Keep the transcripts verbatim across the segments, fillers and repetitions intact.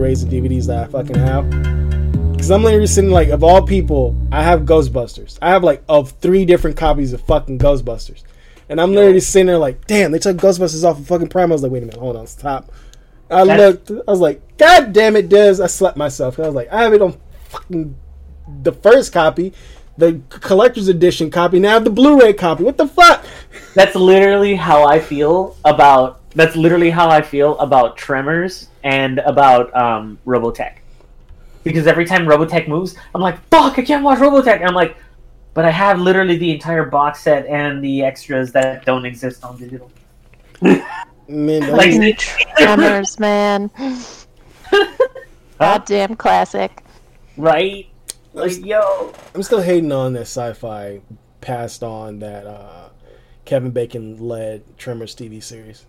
Blu-rays and D V Ds that I fucking have. Because I'm literally sitting like, of all people, I have Ghostbusters. I have like of three different copies of fucking Ghostbusters. And I'm literally sitting there like, damn, they took Ghostbusters off of fucking Prime. I was like, wait a minute, hold on, stop. I looked, I was like, God damn it, Des. I slapped myself. And I was like, I have it on fucking the first copy, the collector's edition copy, now I have the Blu-ray copy. What the fuck? That's literally how I feel about, that's literally how I feel about Tremors and about um, Robotech. Because every time Robotech moves, I'm like, fuck, I can't watch Robotech. And I'm like, but I have literally the entire box set and the extras that don't exist on digital. Man, like the Tremors, man. Goddamn classic. Right? Like, I'm, yo. I'm still hating on that sci-fi passed on that uh, Kevin Bacon led Tremors T V series.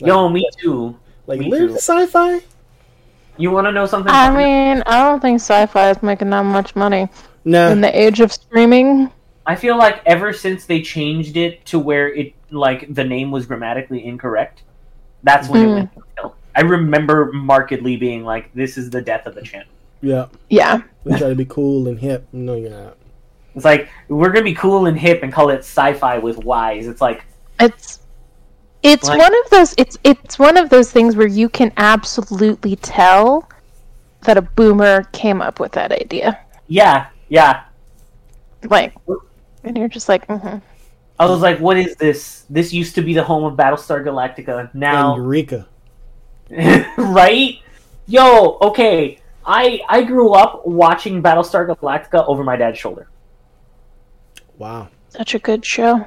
Like, yo, me too. Like, me literally too. Sci-fi? You want to know something? I mean, I don't think sci-fi is making that much money. No. In the age of streaming. I feel like ever since they changed it to where it, like, the name was grammatically incorrect, that's when mm. it went downhill. I remember markedly being like, this is the death of the channel. Yeah. Yeah. We try to be cool and hip. No, you're not. It's like, we're going to be cool and hip and call it sci-fi with Y's. It's like... It's... It's like, one of those it's it's one of those things where you can absolutely tell that a boomer came up with that idea. Yeah, yeah. Like, and you're just like, mm-hmm. I was like, what is this? This used to be the home of Battlestar Galactica. Now Eureka. Right? Yo, okay. I I grew up watching Battlestar Galactica over my dad's shoulder. Wow. Such a good show.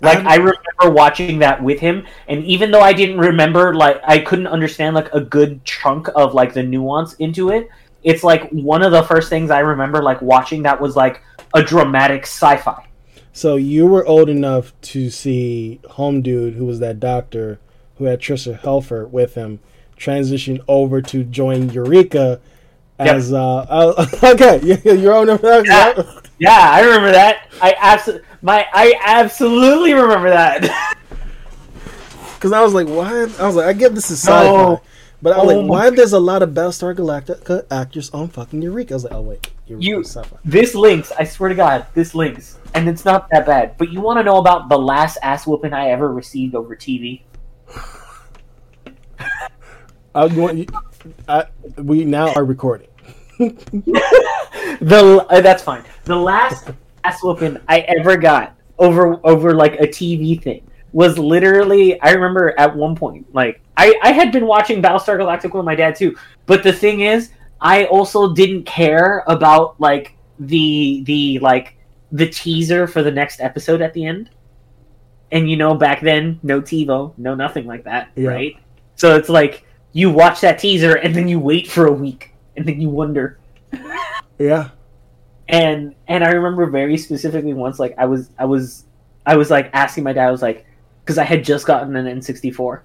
Like, I remember watching that with him, and even though I didn't remember, like, I couldn't understand, like, a good chunk of, like, the nuance into it, it's, like, one of the first things I remember, like, watching that was, like, a dramatic sci-fi. So you were old enough to see Home Dude, who was that doctor, who had Trisha Helfer with him, transition over to join Eureka as, yep. uh, I, okay, you're old enough for that, right? Yeah. Yeah, I remember that. I absolutely, my, I absolutely remember that. Because I was like, why? I was like, I get this is sci-fi, oh, but I was oh like, why there's a lot of Battlestar Galactica actors on fucking Eureka? I was like, oh wait, you, this links. I swear to God, this links, and it's not that bad. But you want to know about the last ass whooping I ever received over T V? I want you. I we now are recording. the uh, that's fine. The last ass whooping I ever got over over like a T V thing was literally. I remember at one point, like I, I had been watching Battlestar Galactica with my dad too. But the thing is, I also didn't care about like the the like the teaser for the next episode at the end. And you know, back then, no TiVo, no nothing like that, yeah. Right? So it's like you watch that teaser and then you wait for a week. And then you wonder. Yeah. And and I remember very specifically once, like I was I was I was like asking my dad, I was like, because I had just gotten an N sixty-four.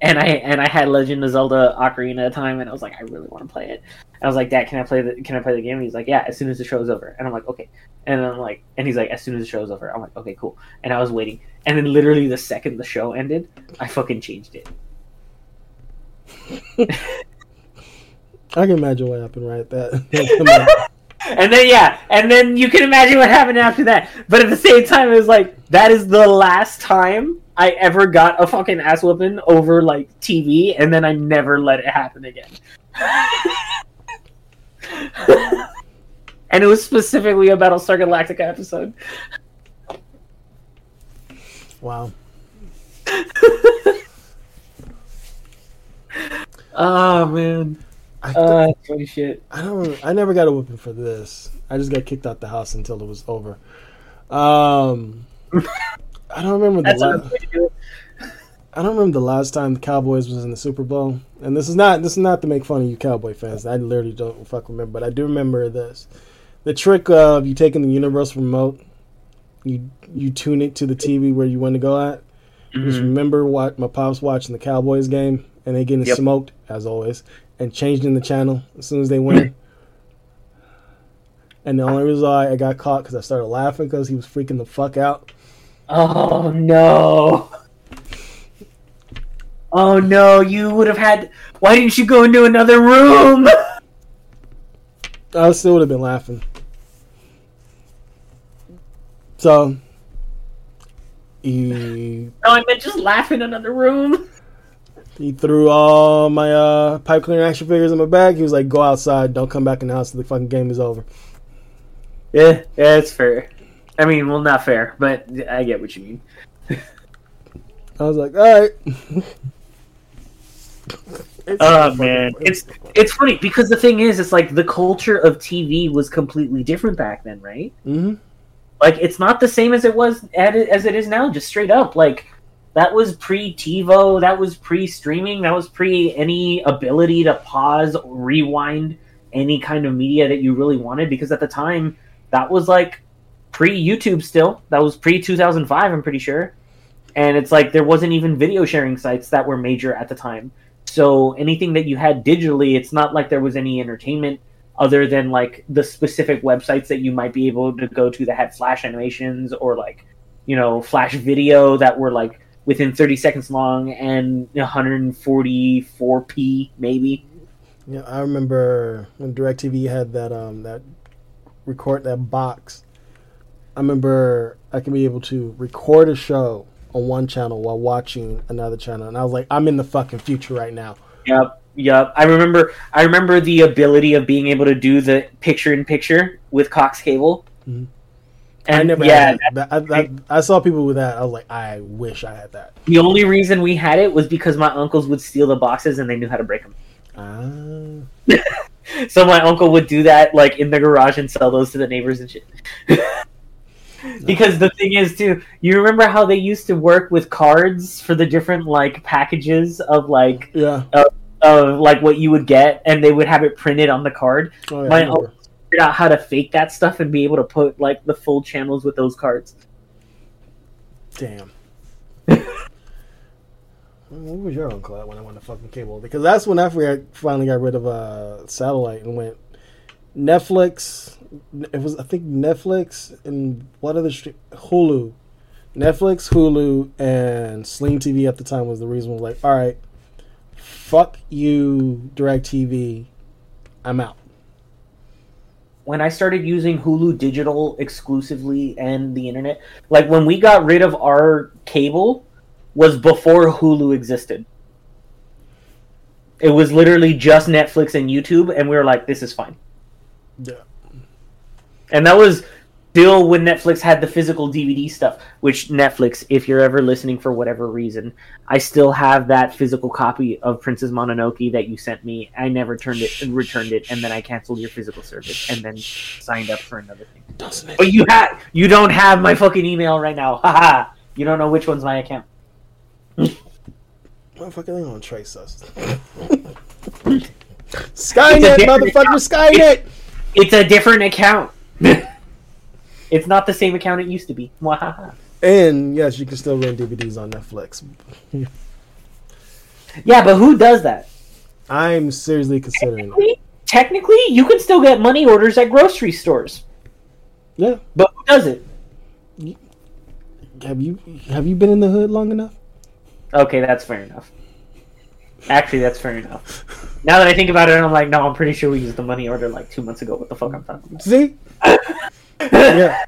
And I and I had Legend of Zelda Ocarina of Time, and I was like, I really want to play it. And I was like, Dad, can I play the can I play the game? And he's like, yeah, as soon as the show's over. And I'm like, okay. And I'm like, and he's like, as soon as the show's over. I'm like, okay, cool. And I was waiting. And then literally the second the show ended, I fucking changed it. I can imagine what happened right at that. And then, yeah. And then you can imagine what happened after that. But at the same time, it was like, that is the last time I ever got a fucking ass whooping over, like, T V. And then I never let it happen again. And it was specifically a Battlestar Galactica episode. Wow. Oh, man. I, uh, shit. I don't. I never got a whooping for this. I just got kicked out the house until it was over. Um, I don't remember the last. I don't remember the last time the Cowboys was in the Super Bowl. And this is not. This is not to make fun of you Cowboy fans. I literally don't fuck remember. But I do remember this. The trick of you taking the universal remote, you you tune it to the T V where you want to go at. Mm-hmm. Just remember what my pops watching the Cowboys game and they getting yep. smoked as always. And changed in the channel as soon as they went. And the only reason I got caught because I started laughing because he was freaking the fuck out. Oh, no. Oh no, you would have had... Why didn't you go into another room? I still would have been laughing. So... He... No, I meant just laugh in another room. He threw all my uh, pipe cleaner action figures in my bag. He was like, go outside. Don't come back in the house until the fucking game is over. Yeah, yeah, it's fair. I mean, well, not fair, but I get what you mean. I was like, all right. Oh, man. It's it's funny because the thing is, it's like the culture of T V was completely different back then, right? Mm-hmm. Like, it's not the same as it was as it is now, just straight up. Like, that was pre-TiVo, that was pre-streaming, that was pre any ability to pause, rewind any kind of media that you really wanted, because at the time, that was, like, pre-YouTube still. That was pre two thousand five, I'm pretty sure. And it's like there wasn't even video sharing sites that were major at the time. So anything that you had digitally, it's not like there was any entertainment other than, like, the specific websites that you might be able to go to that had Flash animations or, like, you know, Flash video that were, like, within thirty seconds long and one forty-four p, maybe. Yeah, I remember when DirecTV had that, um, that record, that box. I remember I can be able to record a show on one channel while watching another channel. And I was like, I'm in the fucking future right now. Yep. Yep, I remember. I remember the ability of being able to do the picture-in-picture with Cox Cable. Mm-hmm. And I never yeah, had that. I, I, I saw people with that. I was like, I wish I had that. The only reason we had it was because my uncles would steal the boxes and they knew how to break them. Ah. So my uncle would do that, like in the garage, and sell those to the neighbors and shit. Because the thing is, too, you remember how they used to work with cards for the different like packages of like yeah. Uh, of like what you would get, and they would have it printed on the card. Oh, yeah, my uncle figured out how to fake that stuff and be able to put like the full channels with those cards. Damn. What was your uncle at when I went to fucking cable? Because that's when I finally got rid of uh, satellite and went Netflix. It was I think Netflix and what other stream? Hulu, Netflix, Hulu, and Sling T V at the time was the reason. We were like, all right. Fuck you, DirecTV. I'm out. When I started using Hulu Digital exclusively and the internet, like when we got rid of our cable was before Hulu existed. It was literally just Netflix and YouTube, and we were like, this is fine. Yeah. And that was still when Netflix had the physical D V D stuff, which Netflix, if you're ever listening for whatever reason, I still have that physical copy of Princess Mononoke that you sent me. I never turned it and returned it, and then I canceled your physical service and then signed up for another thing. Doesn't it? But you have you don't have my fucking email right now. Haha. You don't know which one's my account. Motherfucker, they're gonna trace us. Skynet, motherfucker, Skynet. It's, it's a different account. It's not the same account it used to be. And, yes, you can still rent D V Ds on Netflix. Yeah, but who does that? I'm seriously considering technically, it. Technically, you can still get money orders at grocery stores. Yeah. But who does it? Have you have you been in the hood long enough? Okay, that's fair enough. Actually, that's fair enough. Now that I think about it, I'm like, no, I'm pretty sure we used the money order like two months ago. What the fuck I'm talking about? See? Yeah.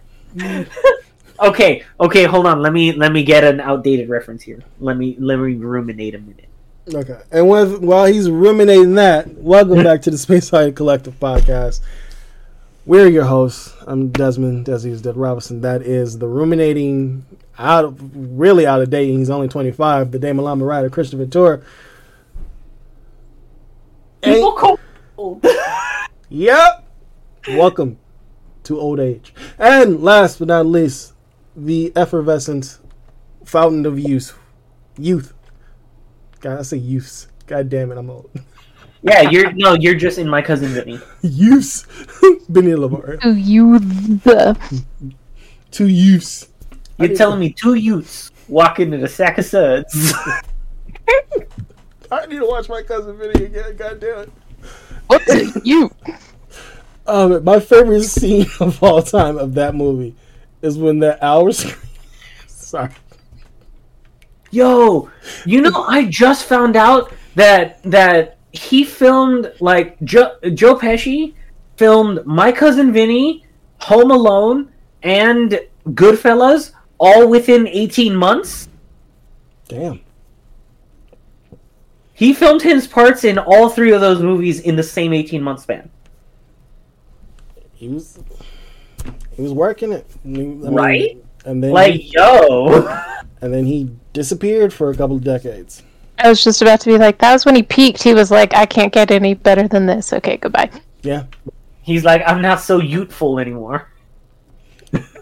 okay, okay, hold on. Let me let me get an outdated reference here. Let me let me ruminate a minute. Okay. And with, while he's ruminating that, welcome back to the Space High Collective Podcast. We're your hosts. I'm Desmond, Desi's Dead Robinson. That is the ruminating out of, really out of date, he's only twenty-five, the Dame Alama Rider, Christian Ventura. People call old. Yep. Welcome to old age. And last but not least, the effervescent fountain of youth. Youth. God, I say youths. God damn it, I'm old. Yeah, you're no, you're just in My Cousin Vinny. Youths. Benny Lamar. To youths. Two youths. You're telling me two youths walk into the sack of suds. I need to watch My Cousin Vinny again. God damn it. What the you? Um, my favorite scene of all time of that movie is when the hour screen. Sorry. yo, you know, I just found out that that he filmed, like, Joe, Joe Pesci filmed My Cousin Vinny, Home Alone, and Goodfellas all within eighteen months. Damn. He filmed his parts in all three of those movies in the same eighteen-month span. He was, he was working it. I mean, right? And then like, he, yo! And then he disappeared for a couple of decades. I was just about to be like, that was when he peaked. He was like, I can't get any better than this. Okay, goodbye. Yeah. He's like, I'm not so youthful anymore.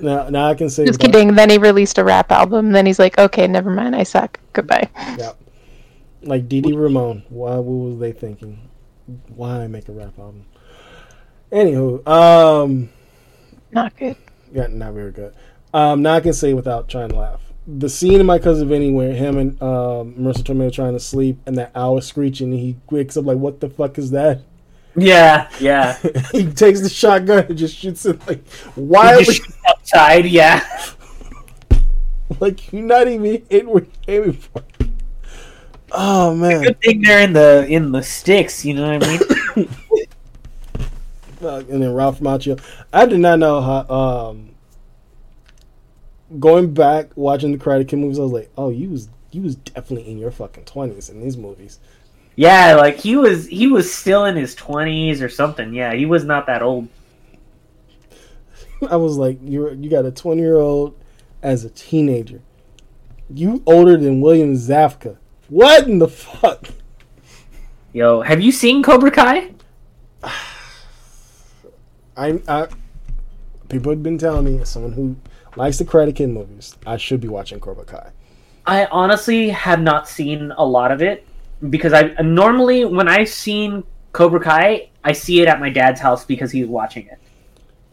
Now, now I can say... Just kidding. Then he released a rap album. Then he's like, okay, never mind. I suck. Goodbye. Yeah. Like Dee Dee Ramone. Why? What were they thinking? Why make a rap album? Anywho, um, not good. Yeah, not very good. Um, now I can say without trying to laugh. The scene in My Cousin Vinny where him and um, Marissa Tomei are trying to sleep and that owl is screeching and he wakes up like, what the fuck is that? Yeah, yeah. He takes the shotgun and just shoots it like wildly outside. Yeah. Like, you're not even in where you came from. Oh man! Good thing they're in the in the sticks, you know what I mean. uh, and then Ralph Macchio. I did not know how. Um, going back watching the Karate Kid movies, I was like, "Oh, you was you was definitely in your fucking twenties in these movies." Yeah, like he was he was still in his twenties or something. Yeah, he was not that old. I was like, you you got a twenty year old as a teenager. You older than William Zabka. What in the fuck? Yo, have you seen Cobra Kai? I, I, people have been telling me, as someone who likes the Karate Kid movies, I should be watching Cobra Kai. I honestly have not seen a lot of it because I normally when I've seen Cobra Kai, I see it at my dad's house because he's watching it,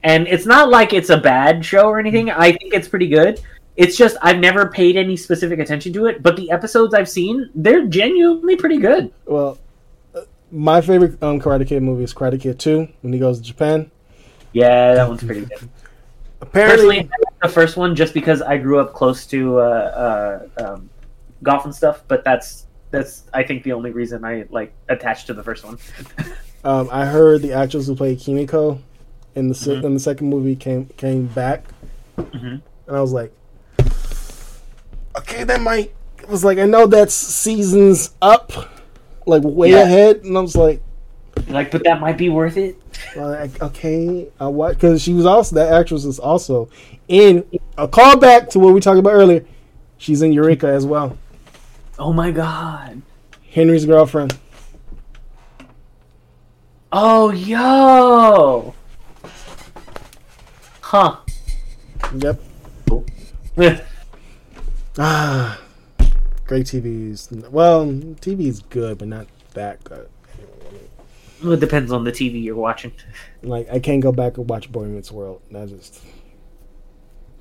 and it's not like it's a bad show or anything. I think it's pretty good. It's just I've never paid any specific attention to it, but the episodes I've seen, they're genuinely pretty good. Well, my favorite um, Karate Kid movie is Karate Kid two, when he goes to Japan. Yeah, that one's pretty good. Apparently, personally, I like the first one just because I grew up close to uh, uh, um, golf and stuff, but that's, that's I think, the only reason I like attached to the first one. um, I heard the actors who played Kimiko in the, mm-hmm. in the second movie came, came back, mm-hmm. and I was like, okay, that might... It was like, I know that's seasons up, like, way yeah. ahead, and I was like... Like, but that might be worth it? Like, okay, I watch... Because she was also... That actress is also in... A callback to what we talked about earlier. She's in Eureka as well. Oh, my God. Henry's girlfriend. Oh, yo! Huh. Yep. Cool. Ah, great T Vs. Well, T V is good, but not that good. Well, it depends on the T V you're watching. Like, I can't go back and watch Boy Meets World. I just,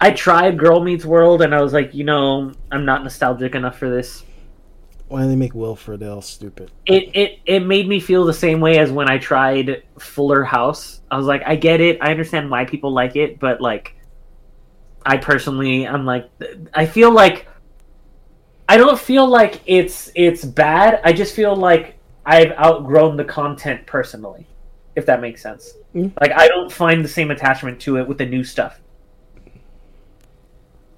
I tried Girl Meets World, and I was like, you know, I'm not nostalgic enough for this. Why do they make Wilfred L stupid? It it it made me feel the same way as when I tried Fuller House. I was like, I get it, I understand why people like it, but like. I personally, I'm like, I feel like, I don't feel like it's it's bad. I just feel like I've outgrown the content personally, if that makes sense. Mm-hmm. Like, I don't find the same attachment to it with the new stuff.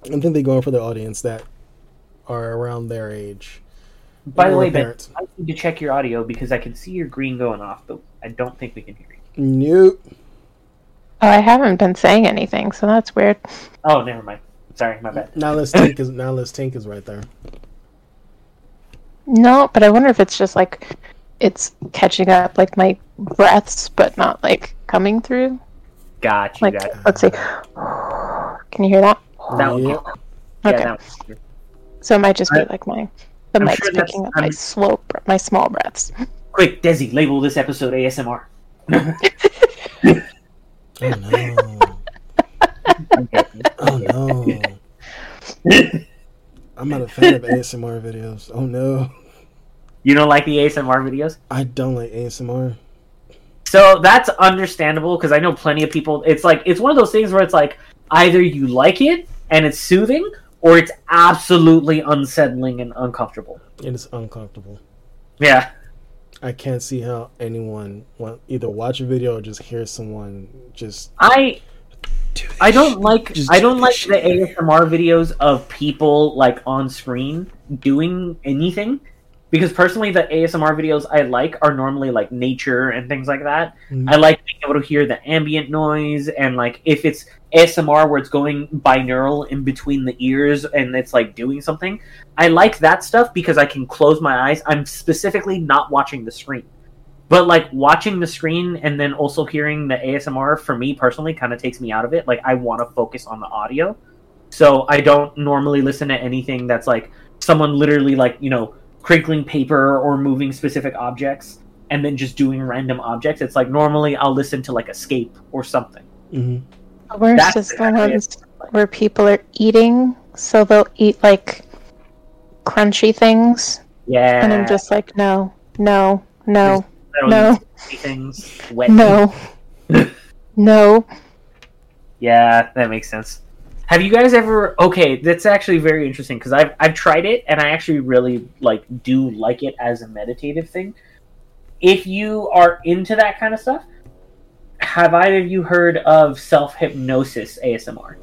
I think they're going for the audience that are around their age. By the way, Ben, I need to check your audio because I can see your green going off, but I don't think we can hear you. Nope. Oh, I haven't been saying anything, so that's weird. Oh, never mind. Sorry, my bad. Now let's Tink is now let's Tink is right there. No, but I wonder if it's just like it's catching up, like my breaths, but not like coming through. Gotcha. Like, gotcha. Let's see. Can you hear that? That one. Yeah. Okay. Yeah, that so it might just be I, like my the I'm mic's sure picking up I'm... my slow, my small breaths. Quick, Desi, label this episode A S M R. Oh no! Oh no! I'm not a fan of A S M R videos. Oh no! You don't like the A S M R videos? I don't like A S M R. So that's understandable because I know plenty of people. It's like it's one of those things where it's like either you like it and it's soothing, or it's absolutely unsettling and uncomfortable. It is uncomfortable. Yeah. I can't see how anyone want either watch a video or just hear someone just I do I don't shit. like just I don't do like shit. the A S M R videos of people like on screen doing anything, because personally the A S M R videos I like are normally like nature and things like that. Mm-hmm. I like being able to hear the ambient noise, and like if it's A S M R where it's going binaural in between the ears and it's like doing something, I like that stuff because I can close my eyes. I'm specifically not watching the screen, but like watching the screen and then also hearing the A S M R for me personally kind of takes me out of it. Like I want to focus on the audio, so I don't normally listen to anything that's like someone literally like, you know, crinkling paper or moving specific objects and then just doing random objects. It's like normally I'll listen to like Escape or something. Mm-hmm. We're just the ones where people are eating, so they'll eat like crunchy things. Yeah. And I'm just like, no, no, no, no. Things, wet no. No. Yeah, that makes sense. Have you guys ever... Okay, that's actually very interesting, because I've, I've tried it, and I actually really like do like it as a meditative thing. If you are into that kind of stuff, have either of you heard of self-hypnosis A S M R?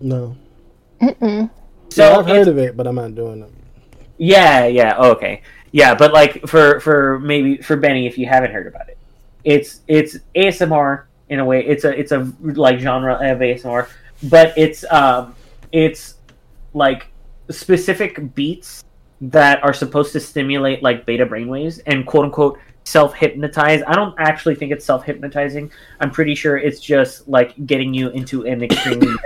No. Mm-mm. So yeah, I've heard of it, but I'm not doing it. Yeah, yeah, oh, okay. Yeah, but like for, for maybe for Benny, if you haven't heard about it, it's it's A S M R in a way. It's a it's a like genre of A S M R, but it's um it's like specific beats that are supposed to stimulate like beta brainwaves and quote unquote self-hypnotize. I don't actually think it's self-hypnotizing. I'm pretty sure it's just like getting you into an extreme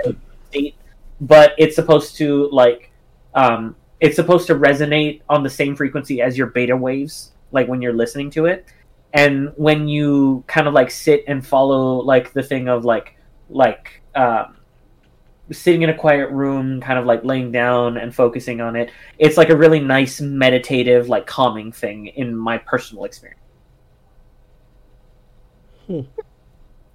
state, but it's supposed to like um it's supposed to resonate on the same frequency as your beta waves, like when you're listening to it. And when you kind of like sit and follow like the thing of like like um sitting in a quiet room, kind of like laying down and focusing on it, it's like a really nice meditative, like calming thing in my personal experience. Hmm.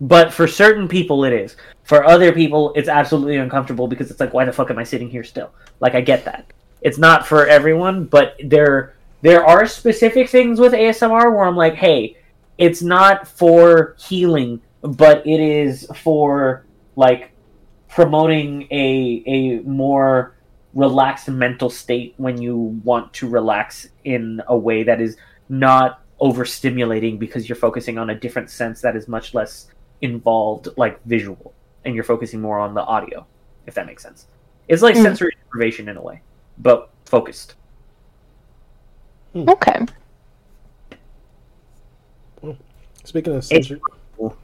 But for certain people it is. For other people it's absolutely uncomfortable, because it's like, why the fuck am I sitting here still? Like, I get that. It's not for everyone, but there there are specific things with A S M R where I'm like, hey, it's not for healing, but it is for like promoting a a more relaxed mental state when you want to relax in a way that is not overstimulating, because you're focusing on a different sense that is much less involved, like visual, and you're focusing more on the audio, if that makes sense. It's like mm. sensory deprivation in a way, but focused. Okay. Well, speaking of sensory, cool.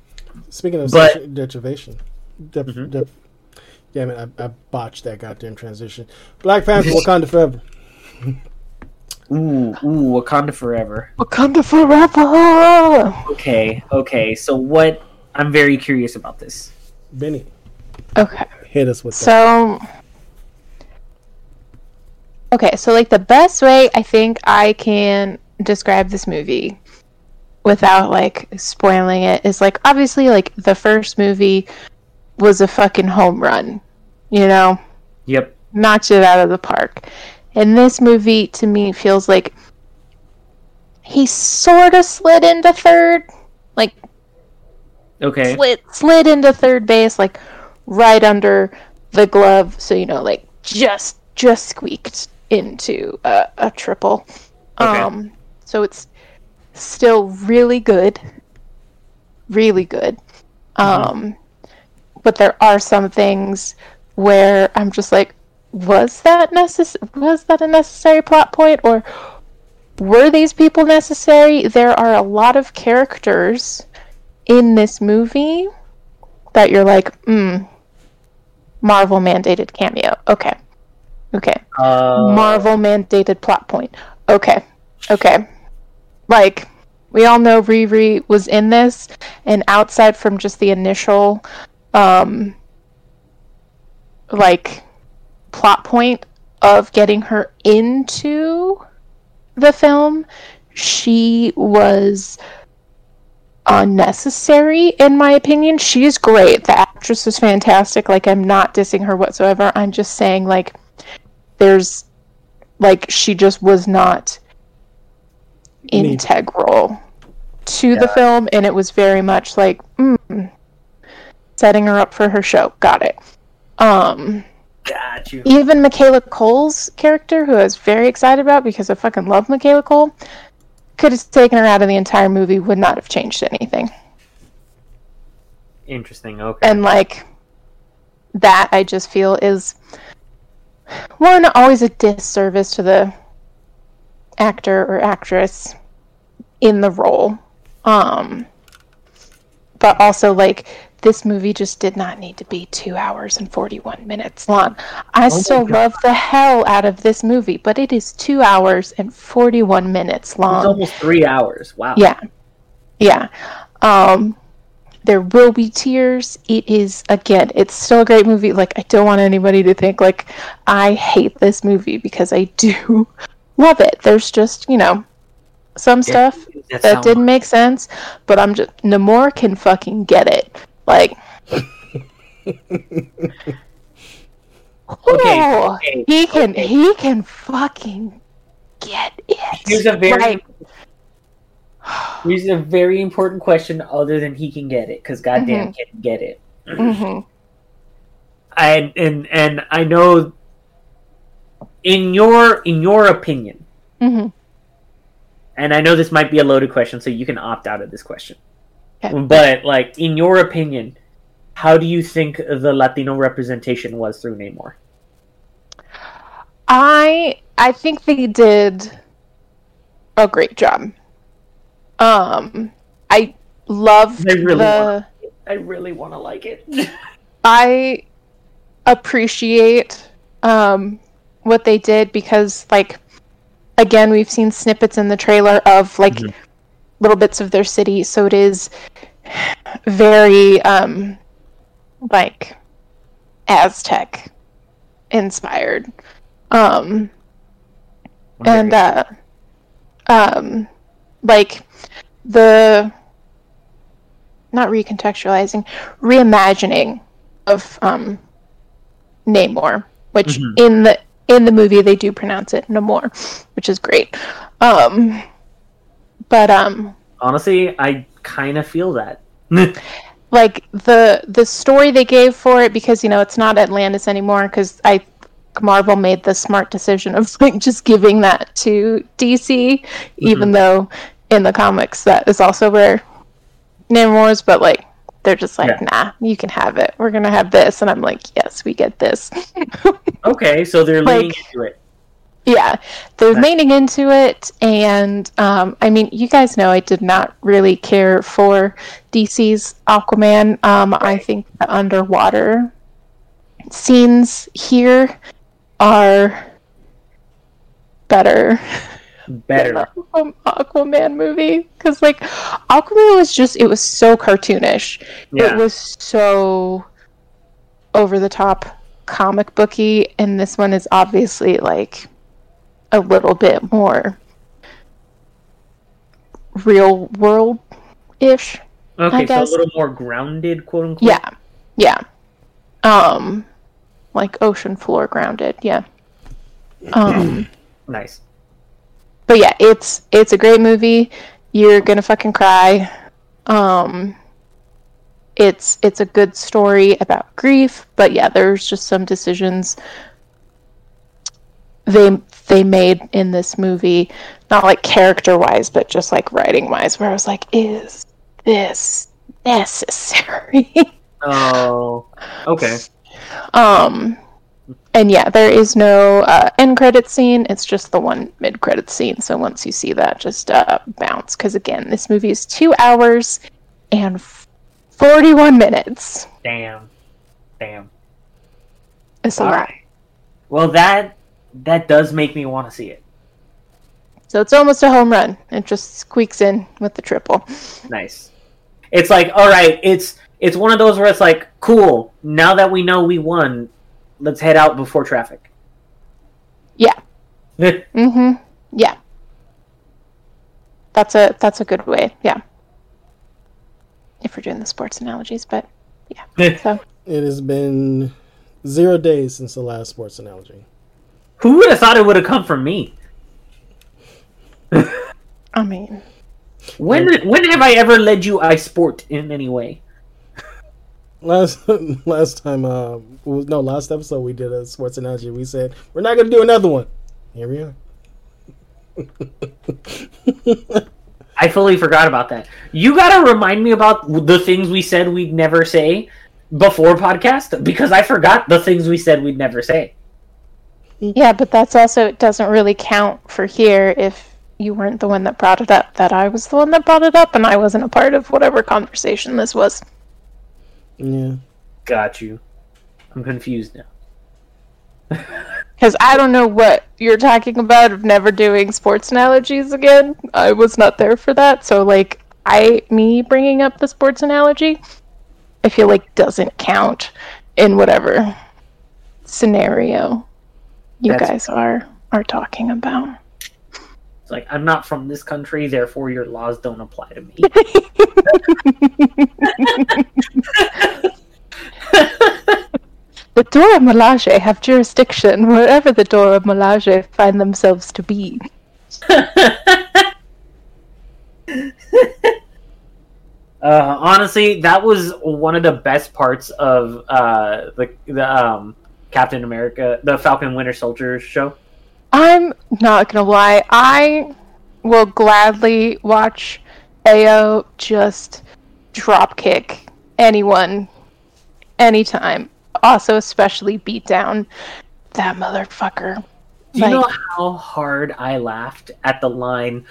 speaking of but, sensory deprivation, dep- mm-hmm. dep- Yeah, man, I, I botched that goddamn transition. Black Panther, Wakanda Forever. Ooh, ooh, Wakanda Forever. Wakanda Forever! Okay, okay, so what... I'm very curious about this. Benny. Okay. Hit us with so, that. So... Okay, so, like, the best way I think I can describe this movie without, like, spoiling it is, like, obviously, like, the first movie was a fucking home run, you know? Yep. Knocked it out of the park. And this movie, to me, feels like he sort of slid into third. Like, okay. Slid, slid into third base, like, right under the glove. So, you know, like, just just squeaked into a, a triple. Okay. Um, so it's still really good. Really good. Um... Mm-hmm. But there are some things where I'm just like, was that necess- was that a necessary plot point? Or were these people necessary? There are a lot of characters in this movie that you're like, hmm, Marvel mandated cameo. Okay. Okay. Uh... Marvel mandated plot point. Okay. Okay. Like, we all know Riri was in this, and outside from just the initial... um like plot point of getting her into the film, she was unnecessary, in my opinion. She is great. The actress is fantastic. Like, I'm not dissing her whatsoever. I'm just saying, like, there's, like, she just was not integral to yeah. the film, and it was very much like, mm, setting her up for her show. Got it. Um, Got you. Even Michaela Cole's character, who I was very excited about because I fucking love Michaela Cole, could have taken her out of the entire movie, would not have changed anything. Interesting, okay. And, like, that I just feel is, one, always a disservice to the actor or actress in the role. Um, but also, like, this movie just did not need to be two hours and forty-one minutes long. I oh still love the hell out of this movie, but it is two hours and forty-one minutes long. It's almost three hours. Wow. Yeah. Yeah. Um, there will be tears. It is, again, it's still a great movie. Like, I don't want anybody to think, like, I hate this movie, because I do love it. There's just, you know, some stuff yeah, that, that didn't make sense, but I'm just, Namor can fucking get it. Like, okay, okay, he can, okay. he can fucking get it. Here's a very, like, here's a very important question. Other than he can get it, because goddamn, mm-hmm. can get it. Mm-hmm. I and and I know. In your in your opinion, mm-hmm. and I know this might be a loaded question, so you can opt out of this question. But, like, in your opinion, how do you think the Latino representation was through Namor? I I think they did a great job. Um, I love I really the... Want, I really want to like it. I appreciate um, what they did because, like, again, we've seen snippets in the trailer of, like, mm-hmm. little bits of their city, so it is very, um, like, Aztec-inspired. Um, and, uh, um, like, the, not recontextualizing, reimagining of, um, Namor, which mm-hmm. in the, in the movie they do pronounce it Namor, which is great. Um... But um, honestly, I kind of feel that. Like the the story they gave for it, because, you know, it's not Atlantis anymore, because I Marvel made the smart decision of, like, just giving that to D C, mm-hmm. even though in the comics that is also where Namor is. But, like, they're just like, yeah. nah, you can have it. We're gonna have this, and I'm like, yes, we get this. Okay, so they're leaning like, into it. Yeah, they're leaning into it, and, um, I mean, you guys know I did not really care for D C's Aquaman. Um, I think the underwater scenes here are better, better than the Aquaman movie, because, like, Aquaman was just, it was so cartoonish. Yeah. It was so over-the-top comic booky, and this one is obviously, like, a little bit more real world-ish, okay, I guess. So a little more grounded, quote-unquote? Yeah, yeah. Um, like ocean floor grounded, yeah. Um, nice. But yeah, it's it's a great movie. You're gonna fucking cry. Um, it's it's a good story about grief, but yeah, there's just some decisions they they made in this movie, not like character wise, but just like writing wise, where I was like, is this necessary? Oh, okay. Um, and yeah, there is no uh, end credit scene. It's just the one mid credit scene. So once you see that, just uh, bounce, because again, this movie is two hours and forty-one minutes. Damn, damn. It's a lot. Well, that. That does make me want to see it. So it's almost a home run. It just squeaks in with the triple. Nice. It's like, all right, it's it's one of those where it's like, cool, now that we know we won, let's head out before traffic. Yeah. Mm-hmm. Yeah. That's a that's a good way. Yeah. if we're doing the sports analogies, but yeah. So it has been zero days since the last sports analogy. Who would have thought it would have come from me? I mean, when yeah. when have I ever led you I sport in any way? Last last time, uh, no, last episode we did a sports analogy. We said we're not going to do another one. Here we are. I fully forgot about that. You got to remind me about the things we said we'd never say before podcast, because I forgot the things we said we'd never say. Yeah, but that's also, it doesn't really count for here if you weren't the one that brought it up, that I was the one that brought it up and I wasn't a part of whatever conversation this was. Yeah. Got you. I'm confused now. Because I don't know what you're talking about of never doing sports analogies again. I was not there for that. So, like, I, me bringing up the sports analogy, I feel like doesn't count in whatever scenario you That's guys are, are talking about. It's like, I'm not from this country, therefore your laws don't apply to me. The Dora Milaje have jurisdiction wherever the Dora Milaje find themselves to be. Uh, honestly, that was one of the best parts of uh, the, the um, Captain America, the Falcon Winter Soldier show. I'm not gonna lie, I will gladly watch Ao just dropkick anyone, anytime. Also, especially beat down that motherfucker. Do like, you know how hard I laughed at the line,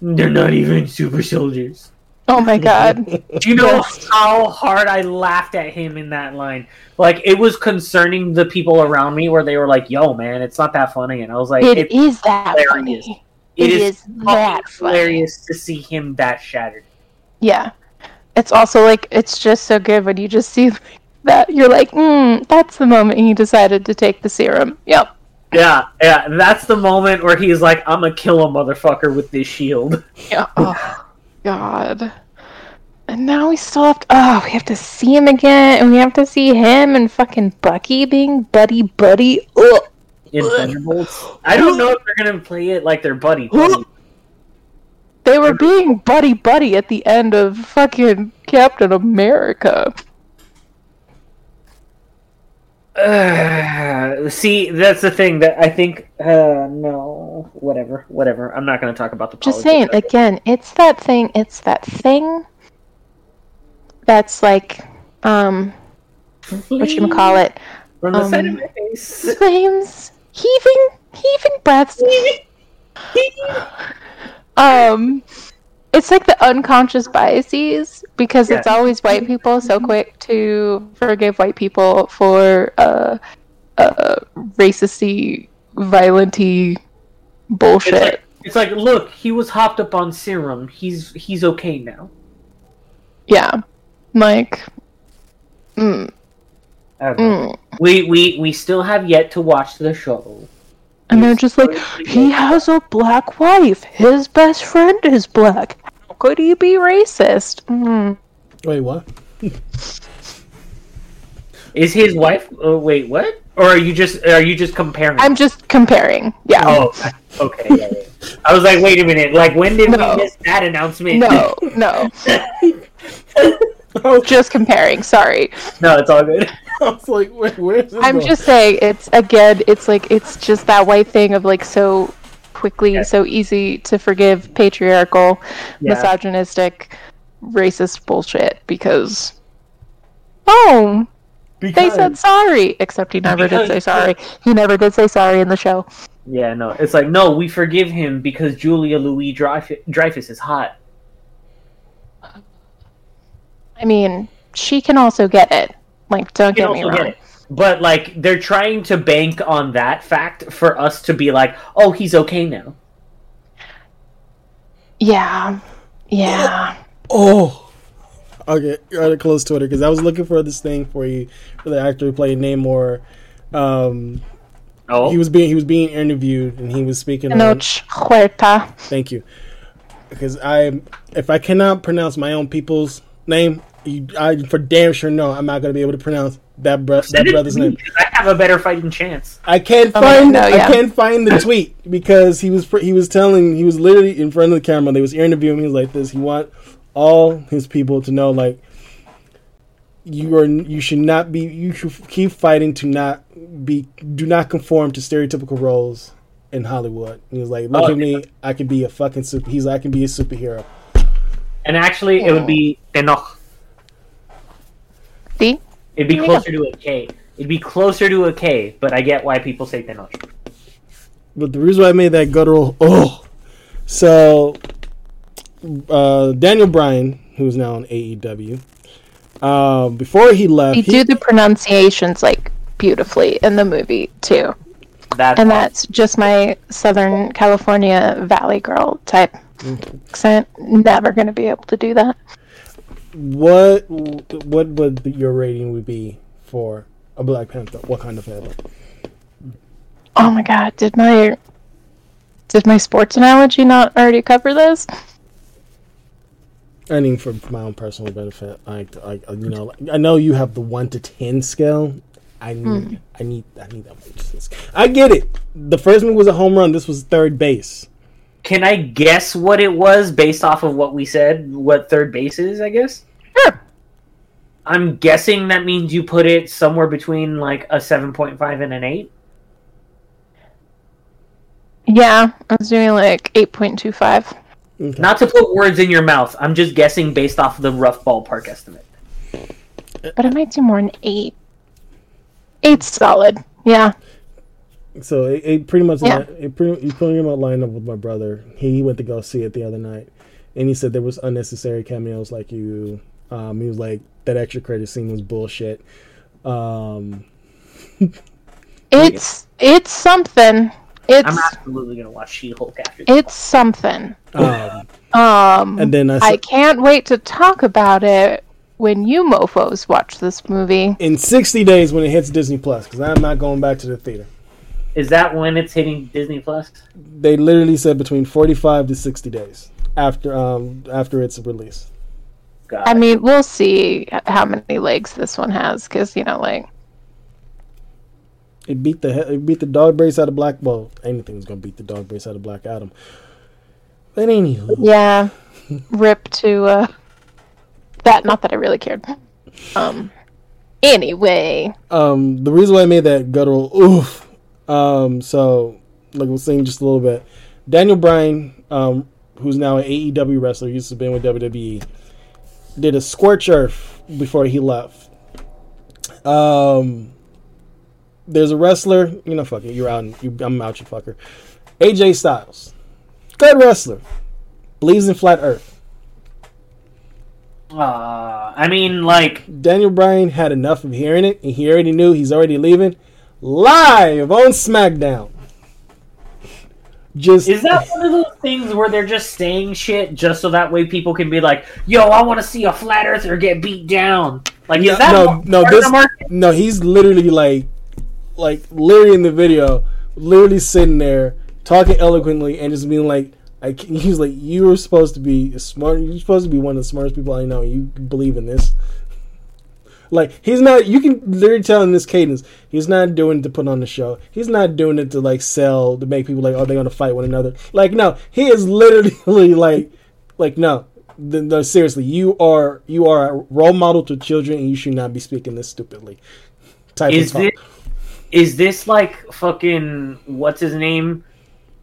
they're not even super soldiers? Oh my god. Do you know how hard I laughed at him in that line? Like, it was concerning the people around me where they were like, yo, man, it's not that funny. And I was like, It, it is that hilarious. funny. It, it is, is that hilarious funny. To see him that shattered. Yeah. It's also like, it's just so good when you just see like, that you're like, mm, that's the moment he decided to take the serum. Yep. Yeah, yeah. That's the moment where he's like, I'm gonna kill a motherfucker with this shield. Yeah. Oh, God. And now we still have to, oh, we have to see him again, and we have to see him and fucking Bucky being buddy-buddy. In Thunderbolts. I don't know if they're gonna play it like they're buddy-buddy. They were being buddy-buddy at the end of fucking Captain America. Uh, see, that's the thing that I think, uh, no, whatever, whatever. I'm not going to talk about the politics. Just saying, again, it's that thing, it's that thing that's like, um, whatchamacallit? From the um, side of my face. Flames, heaving, heaving breaths. um, it's like the unconscious biases, because yeah. It's always white people so quick to forgive white people for uh, uh, racist-y, violent-y bullshit. It's like, it's like, look, he was hopped up on serum. He's he's okay now. Yeah, like, mm. Okay. mm. we we we still have yet to watch the show. And they're just like, he has a black wife. His best friend is black. How could he be racist? Mm. Wait, what? Is his wife? Oh, wait, what? Or are you just are you just comparing? I'm just comparing. Yeah. Oh, okay. Yeah, yeah. I was like, wait a minute. Like, when did no. we miss that announcement? No, no. Just comparing. Sorry. No, it's all good. I was like, wait, where is this I'm going? Just saying, it's again, it's like, it's just that white thing of like so quickly, yeah. so easy to forgive patriarchal, yeah. misogynistic, racist bullshit because, oh, because, they said sorry. Except he never because, did say sorry. He never did say sorry in the show. Yeah, no, it's like, no, we forgive him because Julia Louis-Dreyfus is hot. I mean, she can also get it. Like, don't get me wrong. But, like, they're trying to bank on that fact for us to be like, oh, he's okay now. Yeah. Yeah. Oh. Okay, I had to close Twitter because I was looking for this thing for you, for the actor who played Namor. Um, oh? He was being he was being interviewed, and he was speaking Tenoch Huerta. Thank you. Because I, if I cannot pronounce my own people's name, you, I for damn sure know I'm not going to be able to pronounce that, bro- that brother's name. I have a better fighting chance. I can't find. Oh, no, yeah. I can't find the tweet because he was he was telling he was literally in front of the camera. They was interviewing him. He was like this. He want all his people to know like you are. You should not be. You should keep fighting to not be. Do not conform to stereotypical roles in Hollywood. And he was like, look oh, at yeah. me. I can be a fucking super. He's like, I can be a superhero. And actually, oh. it would be Tenoch. See? It'd be closer to a K. It'd be closer to a K, but I get why people say Tenoch. But the reason why I made that guttural, oh. So, uh, Daniel Bryan, who's now on A E W, uh, before he left... They do the pronunciations, like, beautifully in the movie, too. That's and awesome. That's just my Southern California Valley Girl type accent. Never going to be able to do that. What what would your rating would be for a Black Panther? What kind of Panther? Oh my God! Did my did my sports analogy not already cover this? I mean, for my own personal benefit, I, I you know I know you have the one to ten scale. I need mm. I need I need that one. I get it. The first one was a home run. This was third base. Can I guess what it was based off of what we said, what third base is, I guess? Sure. I'm guessing that means you put it somewhere between, like, a seven point five and an eight? Yeah, I was doing, like, eight point two five. Okay. Not to put words in your mouth. I'm just guessing based off the rough ballpark estimate. But I might do more than eight. Eight's solid, yeah. So it, it pretty much yeah. li- it pretty you pretty much lined up with my brother. He, he went to go see it the other night, and he said there was unnecessary cameos. Like you, um, he was like that extra credit scene was bullshit. Um, it's it's something. It's I'm absolutely gonna watch She-Hulk after. It's this. Something. Um, um, and then I, I can't wait to talk about it. When you mofos watch this movie in sixty days when it hits Disney Plus, because I'm not going back to the theater. Is that when it's hitting Disney Plus? They literally said between forty-five to sixty days after um, after its release. Got I it. mean, we'll see how many legs this one has, because you know, like it beat the it beat the dog brace out of Black. Well, anything's gonna beat the dog brace out of Black Adam. But anywho, yeah, rip to uh, that. Not that I really cared. Um, anyway, um, the reason why I made that guttural oof. Um, so, like we'll sing just a little bit. Daniel Bryan, um, who's now an A E W wrestler, used to have been with W W E, did a scorched earth before he left. Um, there's a wrestler, you know, fuck it, you're out, you, I'm out, you fucker. A J Styles, good wrestler, believes in flat earth. Uh, I mean, like Daniel Bryan had enough of hearing it, and he already knew he's already leaving. Live on SmackDown. Just Is that one of those things where they're just saying shit just so that way people can be like, yo, I want to see a flat earther get beat down? Like, no, is that no, no, this, no, he's literally like, like, literally in the video, literally sitting there talking eloquently and just being like, I can't, he's like, you were supposed to be smart, you're supposed to be one of the smartest people I know, you believe in this. Like, he's not, you can literally tell in this cadence, he's not doing it to put on the show. He's not doing it to, like, sell, to make people like, oh, they're going to fight one another. Like, no, he is literally like, like, no, th- no, seriously, you are, you are a role model to children and you should not be speaking this stupidly. Type is, of this, is this, like, fucking, what's his name?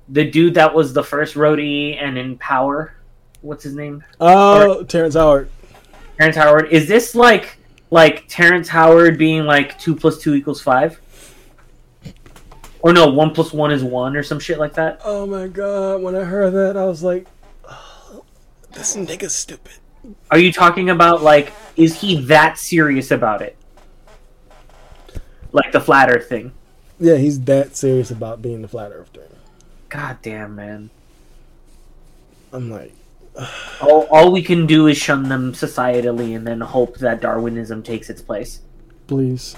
The dude that was the first roadie and in Power? What's his name? Oh, or, Terrence Howard. Terrence Howard. Is this, like... Like, Terrence Howard being, like, two plus two equals five? Or no, one plus one is one or some shit like that? Oh, my God. When I heard that, I was like, oh, this nigga's stupid. Are you talking about, like, is he that serious about it? Like, the flat earth thing. Yeah, he's that serious about being the flat earth thing. God damn, man. I'm like... All, all we can do is shun them societally and then hope that Darwinism takes its place. Please.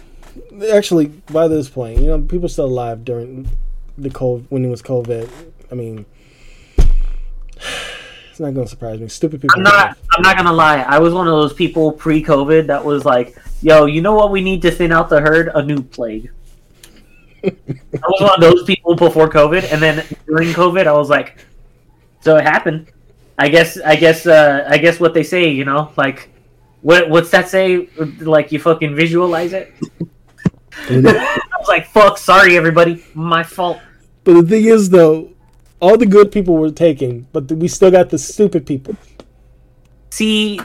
Actually, by this point, you know, people are still alive during the COVID, when it was COVID. I mean, not going to surprise me. Stupid people. I'm not. I'm not going to lie. I was one of those people pre-COVID that was like, "Yo, you know what? We need to thin out the herd. A new plague." I was one of those people before COVID, and then during COVID, I was like, "So it happened." I guess. I guess. Uh, I guess what they say. You know, like, what? What's that say? Like, you fucking visualize it. I was like, "Fuck, sorry, everybody, my fault." But the thing is, though, all the good people were taken, but we still got the stupid people. See,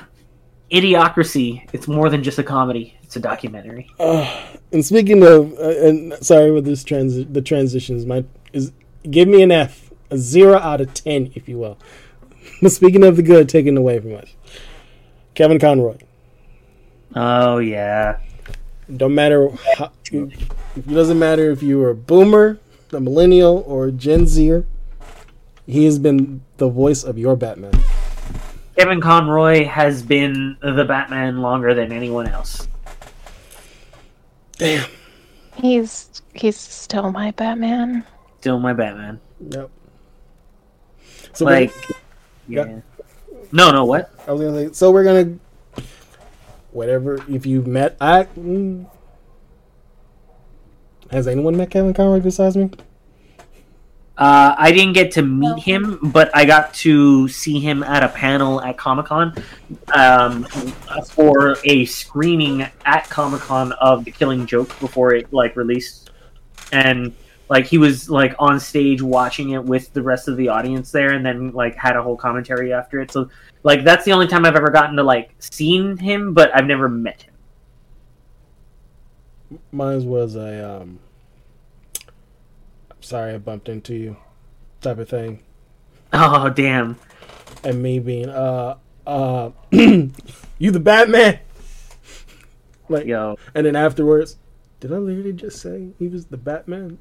Idiocracy, it's more than just a comedy. It's a documentary. Uh, and speaking of, uh, and sorry with this transi- the transitions, my is give me an F, a zero out of ten, if you will. But speaking of the good taken away from us, Kevin Conroy. Oh, yeah. Don't matter how, it doesn't matter if you were a boomer, a millennial, or a Gen Zer. He has been the voice of your Batman. Kevin Conroy has been the Batman longer than anyone else. Damn. He's he's still my Batman. Still my Batman. Yep. So like, yeah. yeah. No, no, what? I was gonna say. So we're gonna. Whatever, if you've met, I mm, has anyone met Kevin Conroy besides me? Uh, I didn't get to meet him, but I got to see him at a panel at Comic-Con um, for a screening at Comic-Con of The Killing Joke before it like released, and like he was like on stage watching it with the rest of the audience there, and then like had a whole commentary after it. So. Like, that's the only time I've ever gotten to, like, seen him, but I've never met him. Mine was a, um, I'm sorry I bumped into you type of thing. Oh, damn. And me being, uh, uh, you the Batman! Like, yo. And then afterwards, did I literally just say he was the Batman?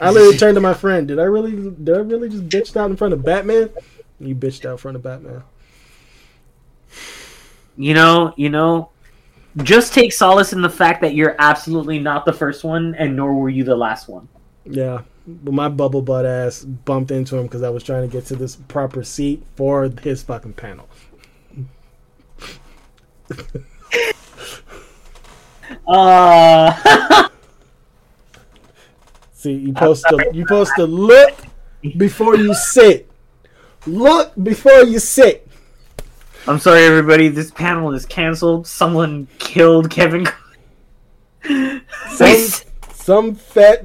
I literally turned to my friend, did I really, did I really just bitched out in front of Batman? You bitched out in front of Batman. You know, you know, just take solace in the fact that you're absolutely not the first one, and nor were you the last one. Yeah, but my bubble butt ass bumped into him because I was trying to get to this proper seat for his fucking panel. uh... See, you post to, you post to look before you sit. Look before you sit. I'm sorry, everybody. This panel is canceled. Someone killed Kevin. some, some fat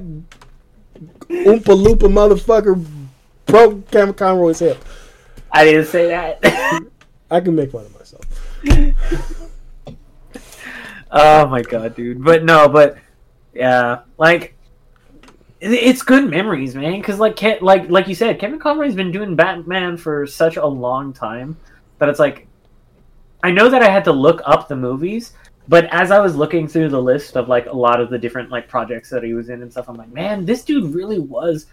Oompa Loompa motherfucker broke Kevin Conroy's hip. I didn't say that. I can make fun of myself. Oh my god, dude. But no, but yeah, like it's good memories, man. Because like, like, like you said, Kevin Conroy's been doing Batman for such a long time. But it's like, I know that I had to look up the movies, but as I was looking through the list of like a lot of the different like projects that he was in and stuff, I'm like, man, this dude really was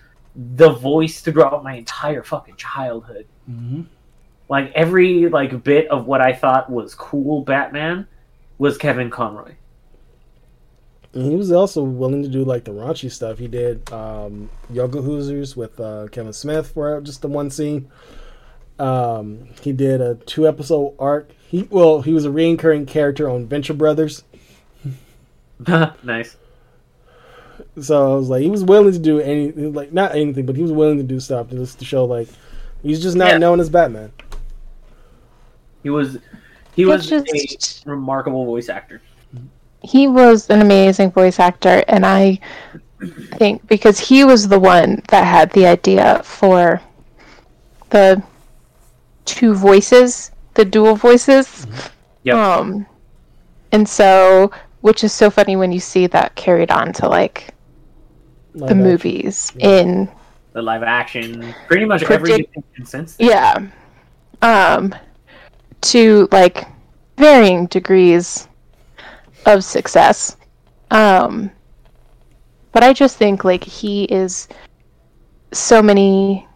the voice throughout my entire fucking childhood. Mm-hmm. Like every like bit of what I thought was cool Batman was Kevin Conroy. And he was also willing to do like the raunchy stuff. He did um, Yoga Hoosers with uh, Kevin Smith for just the one scene. Um, he did a two episode arc. He well, he was a recurring character on Venture Brothers. Nice. So I was like, he was willing to do any, like not anything, but he was willing to do stuff just to show like he's just not yeah. known as Batman. He was, he was just, a remarkable voice actor. He was an amazing voice actor, and I think because he was the one that had the idea for the two voices, the dual voices. Yep. Um, and so, which is so funny when you see that carried on to like live the action. movies yeah. in the live action, pretty much predict- every since then. Yeah. Um, to like varying degrees of success. Um, but I just think like he is so many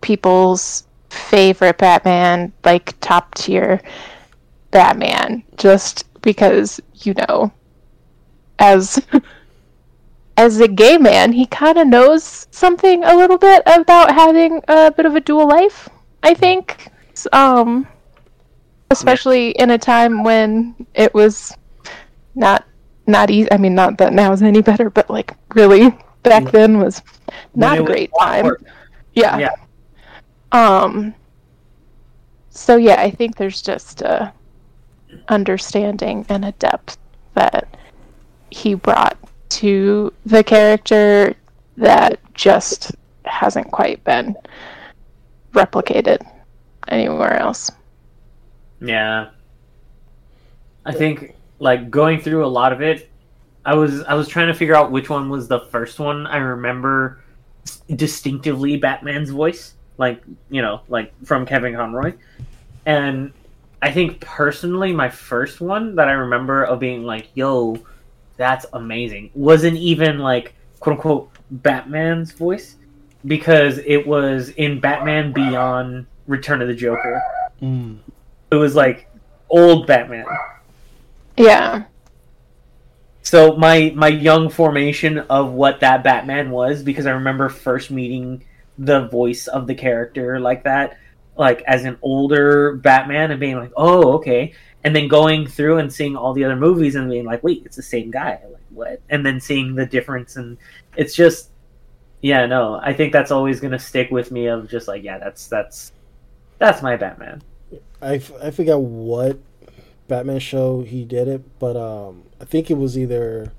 people's favorite Batman, like top tier Batman, just because, you know, as as a gay man, he kind of knows something a little bit about having a bit of a dual life, I think. was, um, especially in a time when it was not not easy. I mean, not that now is any better, but like really back then was not a great time. Yeah. Yeah. Um. So yeah, I think there's just a understanding and a depth that he brought to the character that just hasn't quite been replicated anywhere else. Yeah. I think like going through a lot of it, I was I was trying to figure out which one was the first one. I remember distinctively Batman's voice, like, you know, like from Kevin Conroy. And I think personally my first one that I remember of being like, yo, that's amazing, wasn't even like quote unquote Batman's voice, because it was in Batman Beyond Return of the Joker. Mm. It was like old Batman. Yeah. So my my young formation of what that Batman was, because I remember first meeting the voice of the character like that, like as an older Batman, and being like, oh, okay. And then going through and seeing all the other movies and being like, wait, it's the same guy. Like, what? And then seeing the difference. And it's just, yeah, no, I think that's always going to stick with me of just like, yeah, that's, that's, that's my Batman. I, I forgot what Batman show he did it, but um, I think it was either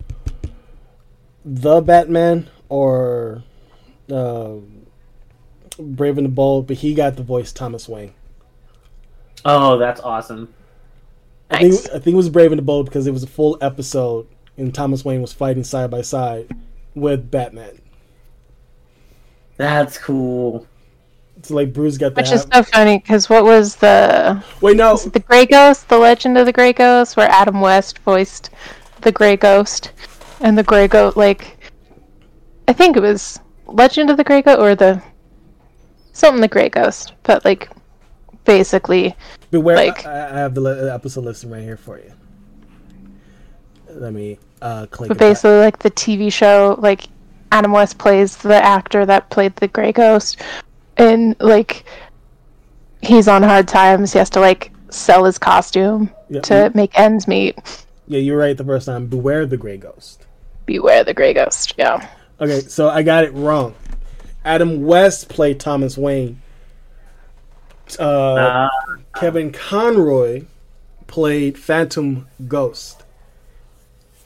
The Batman or uh, Brave and the Bold, but he got the voice Thomas Wayne. Oh, that's awesome. I think, I think it was Brave and the Bold because it was a full episode and Thomas Wayne was fighting side by side with Batman. That's cool. So like Bruce got that. Which is so funny because what was the wait no the Grey Ghost, the Legend of the Grey Ghost, where Adam West voiced the Grey Ghost, and the Grey Ghost, like I think it was Legend of the Grey Ghost or the something the Grey Ghost, but like basically beware. Like, I, I have the episode listing right here for you. Let me uh, click. But basically, like the T V show, like Adam West plays the actor that played the Grey Ghost. And, like, he's on hard times. He has to, like, sell his costume yeah, to you, make ends meet. Yeah, you're right the first time. Beware the Grey Ghost. Beware the Grey Ghost, yeah. Okay, so I got it wrong. Adam West played Thomas Wayne. Uh, uh, Kevin Conroy played Phantom Ghost.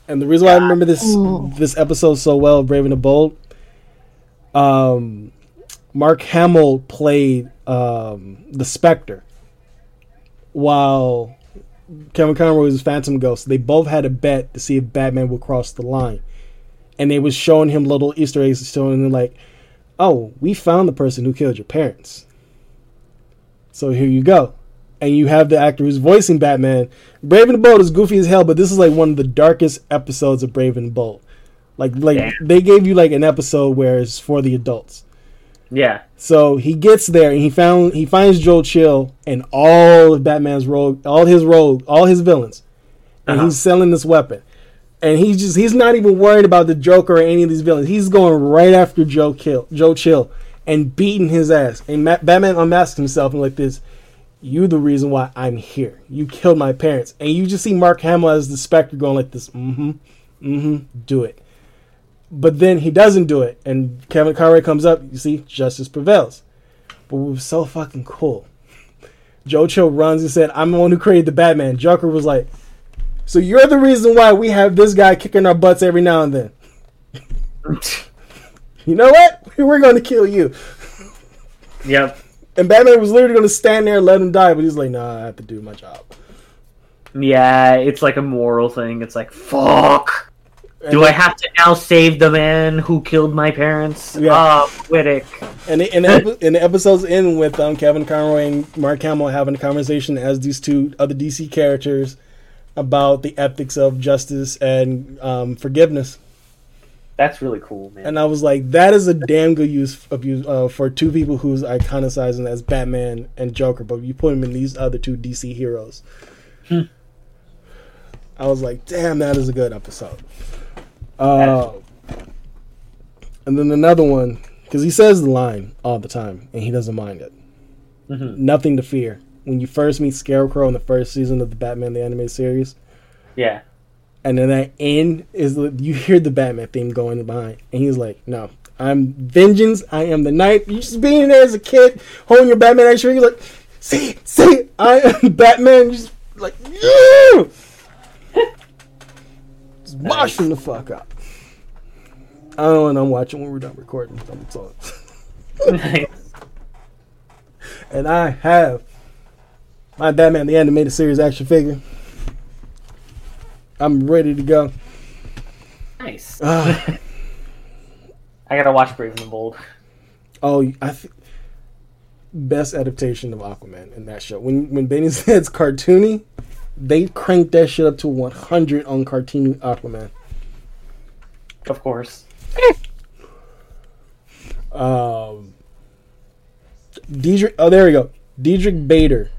And the reason why I remember this ooh. this episode so well, Brave and the Bold, um... Mark Hamill played um, the Spectre, while Kevin Conroy was Phantom Ghost. They both had a bet to see if Batman would cross the line, and they was showing him little Easter eggs, showing him like, "Oh, we found the person who killed your parents. So here you go." And you have the actor who's voicing Batman. Brave and the Bold is goofy as hell, but this is like one of the darkest episodes of Brave and the Bold. Like, like yeah. They gave you like an episode where it's for the adults. Yeah. So he gets there and he found he finds Joe Chill and all of Batman's rogue, all his rogue, all his villains, and uh-huh. he's selling this weapon, and he's just he's not even worried about the Joker or any of these villains. He's going right after Joe Kill, Joe Chill, and beating his ass. And Ma- Batman unmasks himself and like this, "You the reason why I'm here. You killed my parents." And you just see Mark Hamill as the Spectre going like this, mm-hmm, mm-hmm, do it. But then he doesn't do it, and Kevin Conroy comes up. You see, justice prevails. But we were so fucking cool. Joe Chill runs and said, "I'm the one who created the Batman." Joker was like, "So you're the reason why we have this guy kicking our butts every now and then." You know what? We're going to kill you. Yep. And Batman was literally going to stand there and let him die, but he's like, "Nah, I have to do my job." Yeah, it's like a moral thing. It's like, fuck. And do I have to now save the man who killed my parents? Yeah. Oh, Wittick. And the, and, the, and the episodes end with um, Kevin Conroy and Mark Hamill having a conversation as these two other D C characters about the ethics of justice and um, forgiveness. That's really cool, man. And I was like, that is a damn good use of you uh, for two people who's iconicizing as Batman and Joker, but you put them in these other two D C heroes. Hmm. I was like, damn, that is a good episode. Uh, and then another one, because he says the line all the time, and he doesn't mind it. Mm-hmm. Nothing to fear, when you first meet Scarecrow in the first season of the Batman the Animated Series. Yeah. And then that end is, you hear the Batman theme going behind. And he's like, no, I'm vengeance. I am the knight. You just being there as a kid, holding your Batman extra. You're like, see it, see it. I am Batman. You're just like, yeah. Just wash him the fuck up. I don't know, and I'm watching when we're done recording. I'm sorry. Nice. And I have my Batman the Animated Series action figure. I'm ready to go. Nice. Uh, I gotta watch Brave and the Bold. Oh, I th- best adaptation of Aquaman in that show. When when Benny said it's cartoony, they cranked that shit up to one hundred on cartoony Aquaman. Of course. um, Diedrich. Oh, there we go. Diedrich Bader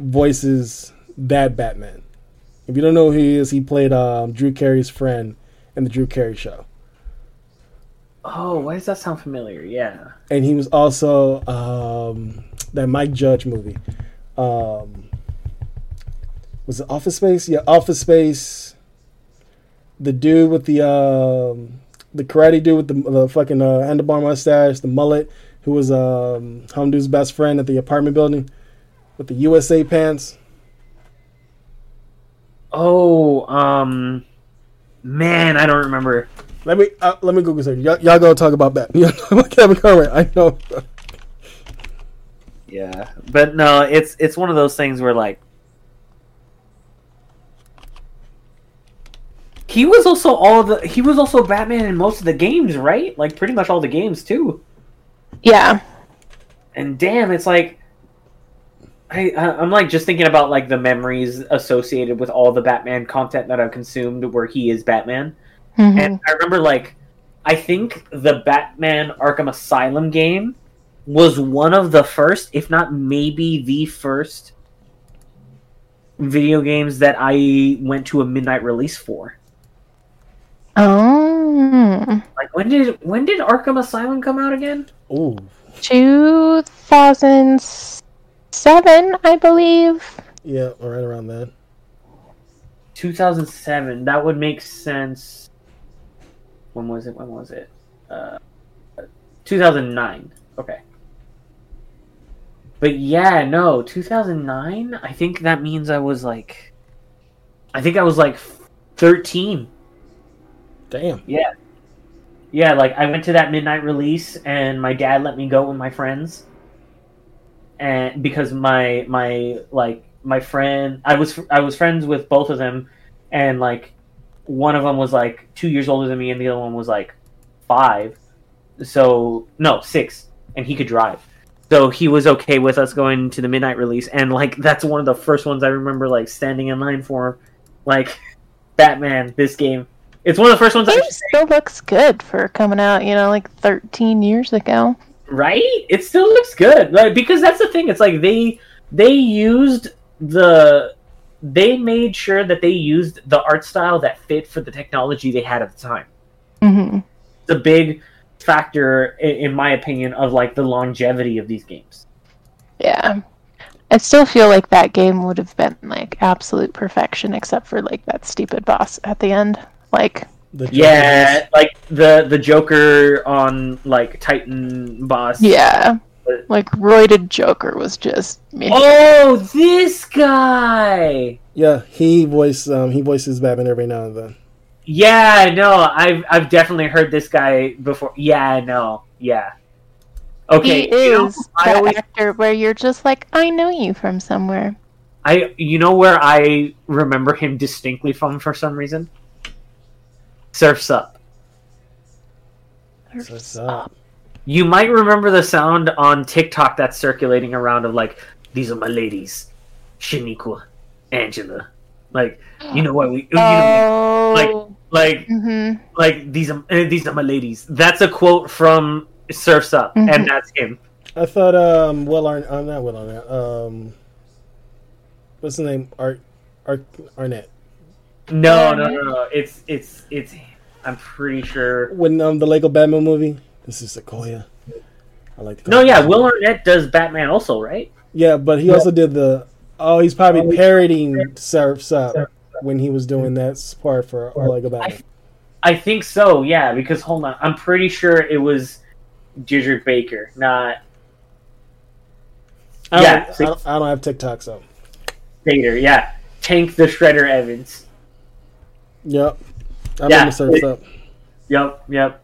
voices that Batman. If you don't know who he is, he played um, Drew Carey's friend in the Drew Carey Show. Oh, why does that sound familiar? Yeah. And he was also um, that Mike Judge movie. Um, was it Office Space? Yeah, Office Space. The dude with the um, the karate dude with the, the fucking uh, handlebar mustache, the mullet, who was um, Hamdu's best friend at the apartment building with the U S A pants. Oh, um, man, I don't remember. Let me uh, let me Google search. Y- y'all go talk about that. Kevin Conway, I know. Yeah, but no, it's it's one of those things where like he was also all of the he was also Batman in most of the games, right? Like pretty much all the games too. Yeah. And damn, it's like. I, I'm like just thinking about like the memories associated with all the Batman content that I've consumed where he is Batman. Mm-hmm. And I remember like, I think the Batman Arkham Asylum game was one of the first, if not maybe the first video games that I went to a midnight release for. Oh. Like when did, when did Arkham Asylum come out again? Ooh. two thousand six. Seven, I believe. Yeah, right around that. two thousand seven. That would make sense. When was it? When was it? Uh, two thousand nine. Okay. But yeah, no, two thousand nine. I think that means I was like, I think I was like thirteen. Damn. Yeah. Yeah, like I went to that midnight release, and my dad let me go with my friends. And because my my like my friend, I was I was friends with both of them, and like one of them was like two years older than me, and the other one was like five, so no six, and he could drive, so he was okay with us going to the midnight release, and like that's one of the first ones I remember like standing in line for, like Batman this game. It's one of the first ones. It still looks good for coming out, you know, like thirteen years ago. Right? It still looks good. Like, because that's the thing. It's like they they used the... They made sure that they used the art style that fit for the technology they had at the time. Mm-hmm. The big factor, in my opinion, of like the longevity of these games. Yeah. I still feel like that game would have been like absolute perfection, except for like that stupid boss at the end. Like... Yeah, like the the Joker on like Titan boss. Yeah, but, like roided Joker was just me. Oh, this guy. Yeah, he voice um he voices Batman every now and then. Yeah, no, I've I've definitely heard this guy before. Yeah, no, yeah. Okay, he you is know, the always... actor where you're just like, I know you from somewhere. I you know where I remember him distinctly from for some reason. Surf's Up. Surf's Up. You might remember the sound on TikTok that's circulating around of like, these are my ladies, Shaniqua, Angela, like you know what we, you know, oh. like like mm-hmm. like these are these are my ladies. That's a quote from Surf's Up, mm-hmm. and that's him. I thought um Will Arnett, I'm not Will Arnett. Um, what's the name? Art Art Arnett. No, no, no, no. It's, it's, it's, I'm pretty sure. When, um, the Lego Batman movie? This is Sequoia. I like the. No, yeah, Will Arnett does Batman also, right? Yeah, but he yeah. also did the... Oh, he's probably parodying Surf's Up when he was doing that part for All I Go About It. I think so, yeah, because, hold on, I'm pretty sure it was Deirdre Baker, not... I yeah, don't, I, don't, I don't have TikTok, so... Bader, yeah. Tank the Shredder Evans. Yep. I yeah, remember Surf's Up. Yep, yep.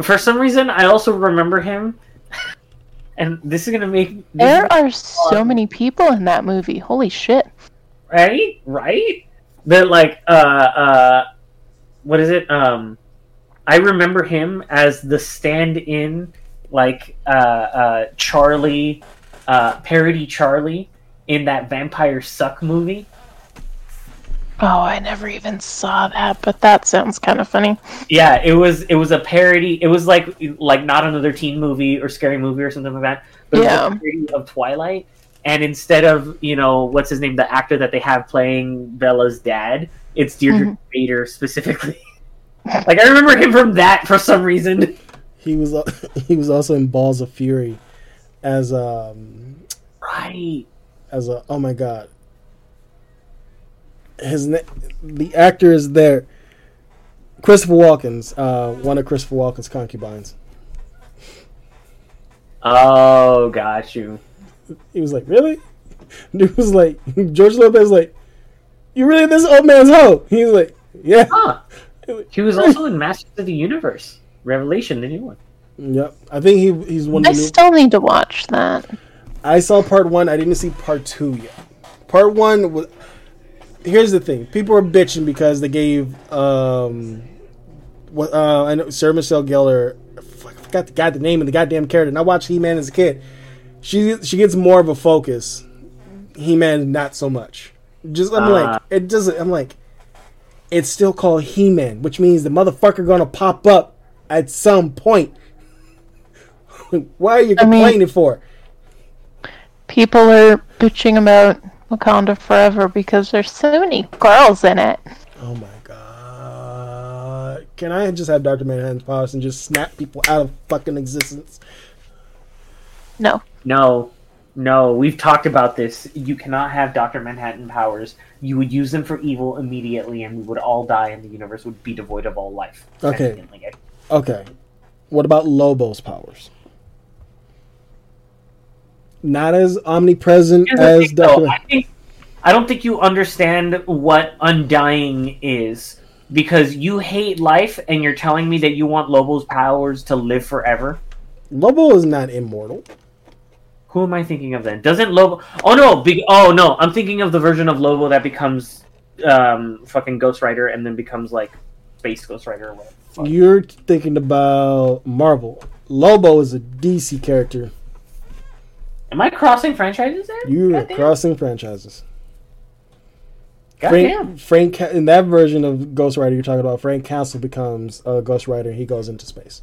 For some reason, I also remember him... And this is going to make... There are so many people in that movie. Holy shit. Right? Right? That, like, uh, uh, what is it? Um, I remember him as the stand-in, like, uh, uh, Charlie, uh, parody Charlie in that Vampire Suck movie. Oh, I never even saw that, but that sounds kind of funny. Yeah, it was it was a parody. It was like like not another teen movie or scary movie or something like that. But yeah. It was a parody of Twilight. And instead of, you know, what's his name, the actor that they have playing Bella's dad, it's Deirdre mm-hmm. Bader specifically. Like, I remember him from that for some reason. He was he was also in Balls of Fury as um right as a oh my god. His na- the actor is there. Christopher Walken's uh, one of Christopher Walken's concubines. Oh, got you. He was like, really? Dude was like, George Lopez was like, you really this old man's hoe? He was like, yeah. Huh. He was also in Masters of the Universe Revelation, the new one. Yep, I think he he's one. I of the still new- need to watch that. I saw part one. I didn't see part two yet. Part one was. Here's the thing. People are bitching because they gave um, what uh, I know Sarah Michelle Gellar. I forgot the, got the name of the goddamn character. And I watched He-Man as a kid. She she gets more of a focus. He-Man not so much. Just I'm uh, like it doesn't. I'm like it's still called He-Man, which means the motherfucker gonna pop up at some point. Why are you complaining I mean, for? People are bitching about Wakanda Forever because there's so many girls in it. Oh my god. Can I just have Doctor Manhattan's powers and just snap people out of fucking existence? No. No. No. We've talked about this. You cannot have Doctor Manhattan powers. You would use them for evil immediately and we would all die and the universe would be devoid of all life. Okay. Okay. What about Lobo's powers? Not as omnipresent as thing, Doctor I, think, I don't think you understand what undying is because you hate life and you're telling me that you want Lobo's powers to live forever. Lobo is not immortal. Who am I thinking of then? Doesn't Lobo... Oh, no. Be... Oh, no. I'm thinking of the version of Lobo that becomes um, fucking Ghost Rider and then becomes, like, Space Ghost Rider or whatever. Fuck. You're thinking about Marvel. Lobo is a D C character. Am I crossing franchises there? You are crossing franchises. Goddamn. Frank, Frank, in that version of Ghost Rider you're talking about, Frank Castle becomes a Ghost Rider and he goes into space.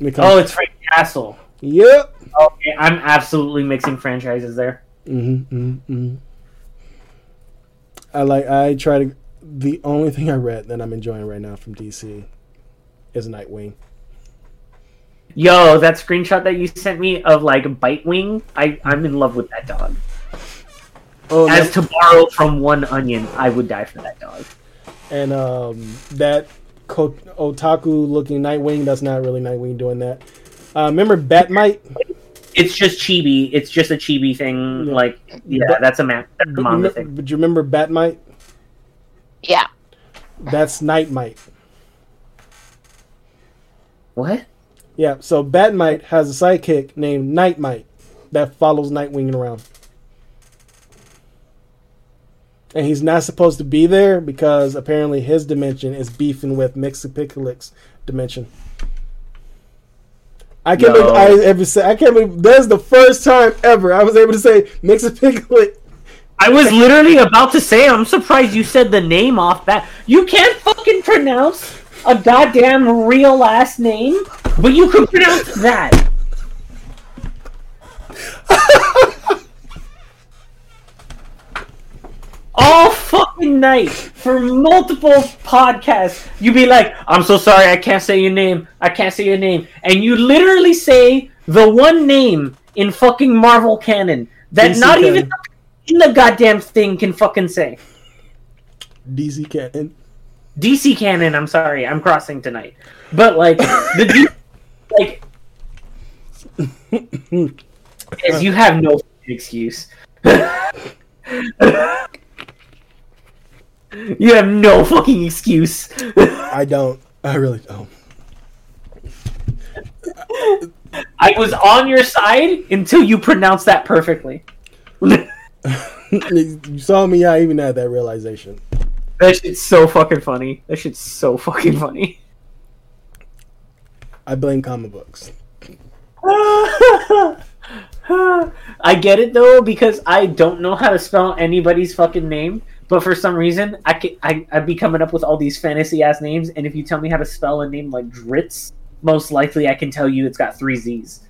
Becomes... Oh, it's Frank Castle. Yep. Okay, I'm absolutely mixing franchises there. Mm-hmm, mm-hmm, mm-hmm. I like, I try to, the only thing I read that I'm enjoying right now from D C is Nightwing. Yo, that screenshot that you sent me of, like, Bitewing, I, I'm in love with that dog. Oh, As no. to borrow from One Onion, I would die for that dog. And um, that otaku-looking Nightwing, that's not really Nightwing doing that. Uh, remember Batmite? It's just chibi. It's just a chibi thing. Yeah. Like, yeah, but, that's a man. That's a manga thing. But do you remember Batmite? Yeah. That's Nightmite. What? Yeah, so Batmite has a sidekick named Nightmite that follows Nightwing around. And he's not supposed to be there because apparently his dimension is beefing with Mixapicalix's dimension. I can't no. believe I ever said, I can't believe, that's the first time ever I was able to say Mixapicalix. I was literally about to say, I'm surprised you said the name off that. You can't fucking pronounce a goddamn real last name, but you can pronounce that. All fucking night for multiple podcasts, you be like, I'm so sorry, I can't say your name. I can't say your name. And you literally say the one name in fucking Marvel canon that D C not canon. Even the in the goddamn thing can fucking say. D C canon. D C canon, I'm sorry, I'm crossing tonight. But, like, the D C, like, as you have no excuse. You have no fucking excuse. I don't. I really don't. I was on your side until you pronounced that perfectly. You saw me, I even had that realization. That shit's so fucking funny. That shit's so fucking funny. I blame comic books. I get it, though, because I don't know how to spell anybody's fucking name. But for some reason, I can, I, I'd be coming up with all these fantasy-ass names. And if you tell me how to spell a name like Dritz, most likely I can tell you it's got three Z's.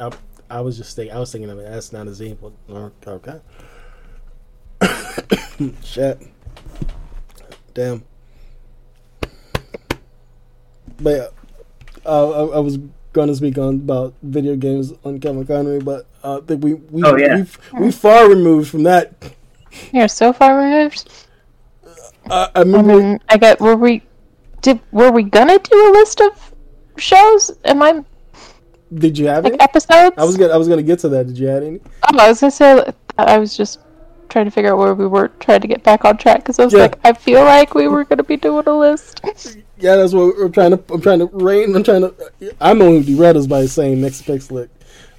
I, I was just thinking, I was thinking of an S, not a Z. But, okay. Shit. Damn. But uh, I, I was going to speak on about video games on Kevin Connery, but uh, I think we we oh, yeah. we we far removed from that. You're so far removed. Uh, I mean, um, I got. Were we? Did were we gonna do a list of shows? Am I? Did you have like, any episodes? I was gonna. I was gonna get to that. Did you have any? Oh, I was gonna say. I was just trying to figure out where we were, trying to get back on track, because I was yeah. like, I feel like we were going to be doing a list. Yeah, that's what we're trying to, I'm trying to rein, I'm trying to, I'm only derailed us by saying next pick slick.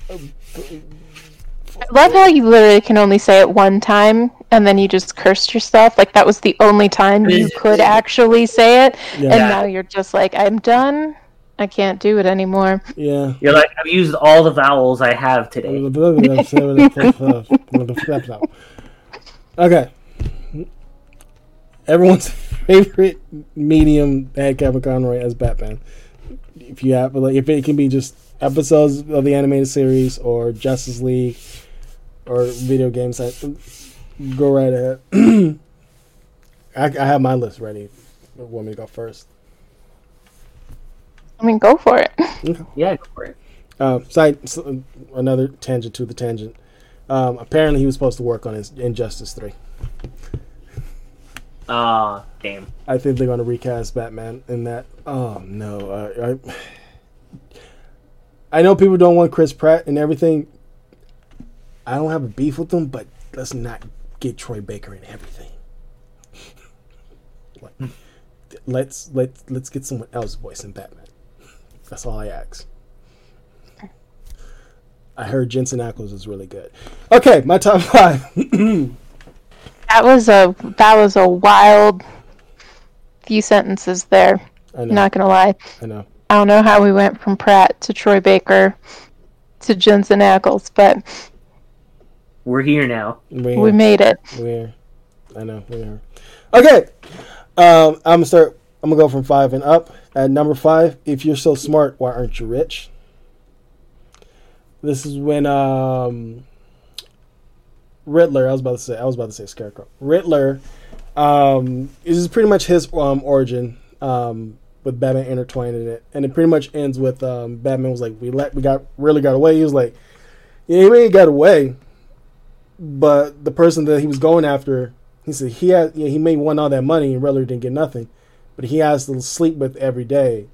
Um, I love how you literally can only say it one time, and then you just cursed yourself, like that was the only time you could actually say it, yeah. and now you're just like, I'm done, I can't do it anymore. Yeah. You're like, I've used all the vowels I have today. Okay. Everyone's favorite medium had Kevin Conroy as Batman. If you have, like, if it can be just episodes of the animated series or Justice League or video games, go right ahead. I, I have my list ready. You want me to go first? I mean, go for it. Okay. Yeah, go for it. Uh, side, so another tangent to the tangent. Um, apparently he was supposed to work on his Injustice three. Ah, uh, damn. I think they're going to recast Batman in that. Oh, no. Uh, I, I know people don't want Chris Pratt and everything. I don't have a beef with them, but let's not get Troy Baker in everything. Like, let's, let's, let's get someone else voicing Batman. That's all I ask. I heard Jensen Ackles is really good. Okay, my top five. that was a that was a wild few sentences there. I know. Not gonna lie. I know. I don't know how we went from Pratt to Troy Baker to Jensen Ackles, but we're here now. We're, we made it. We're. I know. We're. Okay. Um, I'm gonna start. I'm gonna go from five and up. At number five, if you're so smart, why aren't you rich? This is when um, Riddler. I was about to say. I was about to say Scarecrow. Riddler. Um, this is pretty much his um, origin um, with Batman intertwined in it, and it pretty much ends with um, Batman was like, "We let we got really got away." He was like, "Yeah, he got away," but the person that he was going after, he said he had yeah, he may want all that money, and Riddler didn't get nothing, but he has to sleep with every day,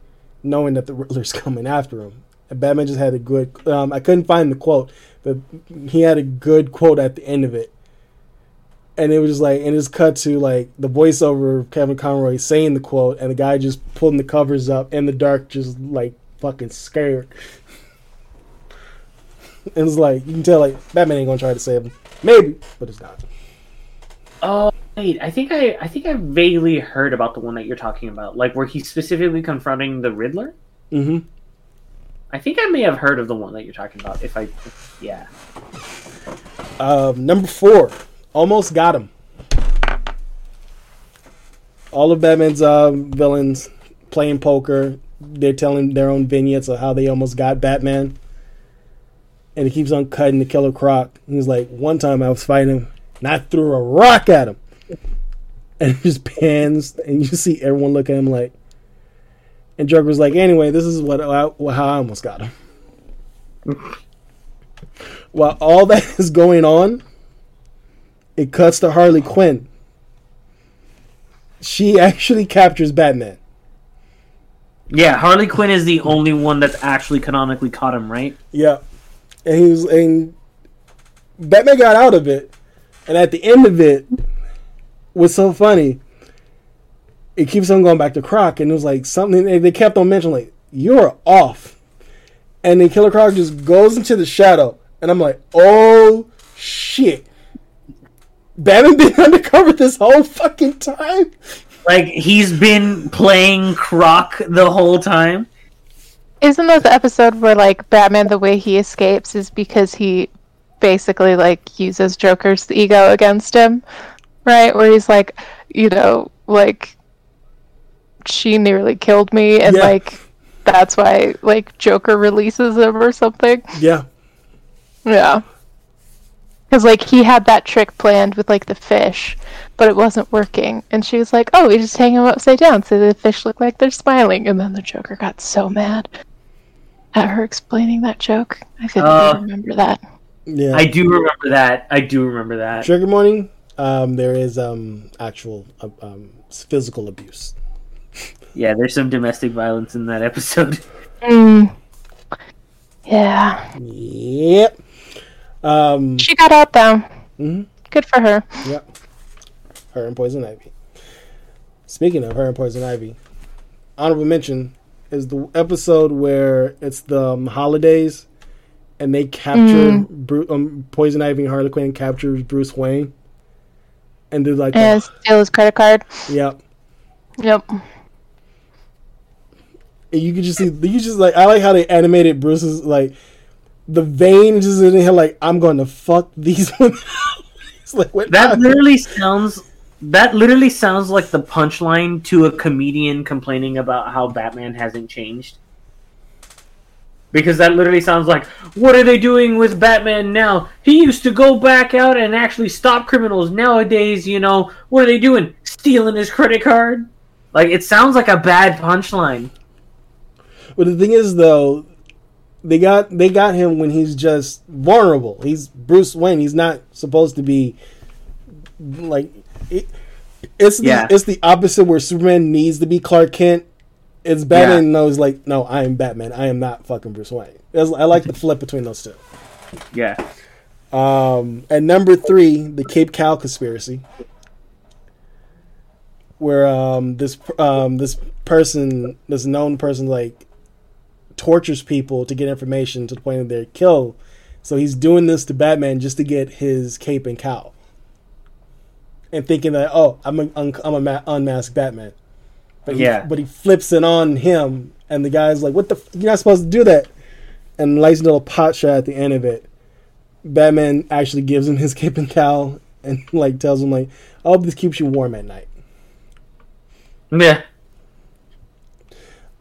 knowing that the Riddler's coming after him. Batman just had a good... Um, I couldn't find the quote, but he had a good quote at the end of it. And it was just like... And it's cut to, like, the voiceover of Kevin Conroy saying the quote, and the guy just pulling the covers up in the dark, just, like, fucking scared. And it's like... You can tell, like, Batman ain't gonna try to save him. Maybe, but it's not. Oh, wait. I think I, I think I vaguely heard about the one that you're talking about. Like, where he's specifically confronting the Riddler? Mm-hmm. I think I may have heard of the one that you're talking about. If I, if, yeah. Um, number four, almost got him. All of Batman's uh, villains playing poker. They're telling their own vignettes of how they almost got Batman. And he keeps on cutting the Killer Croc. He's like, one time I was fighting him, and I threw a rock at him. And it just pans, and you see everyone look at him like, and Joker was like, anyway, this is what I, how I almost got him. While all that is going on, it cuts to Harley Quinn. She actually captures Batman. Yeah, Harley Quinn is the only one that's actually canonically caught him, right? Yeah. And he was, and Batman got out of it. And at the end of it, what's so funny, it keeps on going back to Croc. And it was like something, they, they kept on mentioning, like, you're off. And then Killer Croc just goes into the shadow. And I'm like, oh, shit. Batman been undercover this whole fucking time? Like, he's been playing Croc the whole time? Isn't that the episode where, like, Batman, the way he escapes is because he basically, like, uses Joker's ego against him, right? Where he's like, you know, like, she nearly killed me, and, yeah. like, that's why, like, Joker releases him or something. Yeah. Yeah. Because, like, he had that trick planned with, like, the fish, but it wasn't working. And she was like, oh, we just hang them upside down so the fish look like they're smiling. And then the Joker got so mad at her explaining that joke. I couldn't uh, even remember that. Yeah, I do remember that. I do remember that. Trigger warning, um, there is um, actual uh, um, physical abuse. Yeah, there's some domestic violence in that episode. Mm. Yeah. Yep. Um, she got out though. Mm-hmm. Good for her. Yep. Her and Poison Ivy. Speaking of her and Poison Ivy, honorable mention is the episode where it's the um, holidays, and they capture mm. Bru- um, Poison Ivy and Harley Quinn captures Bruce Wayne, and they're like, yeah, oh. Steal his credit card. Yep. Yep. And you could just see, you just like, I like how they animated Bruce's like. The veins is in here, like, I'm going to fuck these ones. It's like, what that happened? literally sounds. That literally sounds like the punchline to a comedian complaining about how Batman hasn't changed. Because that literally sounds like, what are they doing with Batman now? He used to go back out and actually stop criminals. Nowadays, you know, what are they doing? Stealing his credit card? Like, it sounds like a bad punchline. Well, the thing is, though. They got they got him when he's just vulnerable. He's Bruce Wayne. He's not supposed to be like it, it's yeah. the, it's the opposite where Superman needs to be Clark Kent. It's Batman yeah. knows like, no, I am Batman. I am not fucking Bruce Wayne. It's, I like the flip between those two. Yeah. Um, and number three, the Cape Cow conspiracy, where um this um this person, this known person, like. tortures people to get information to the point that they're killed. So he's doing this to Batman just to get his cape and cowl, and thinking that oh, I'm a, I'm a ma- unmasked Batman, but yeah, he, but he flips it on him, and the guy's like, "What the? F- you're not supposed to do that." And nice little pot shot at the end of it. Batman actually gives him his cape and cowl, and like tells him like, "I hope this keeps you warm at night." Yeah.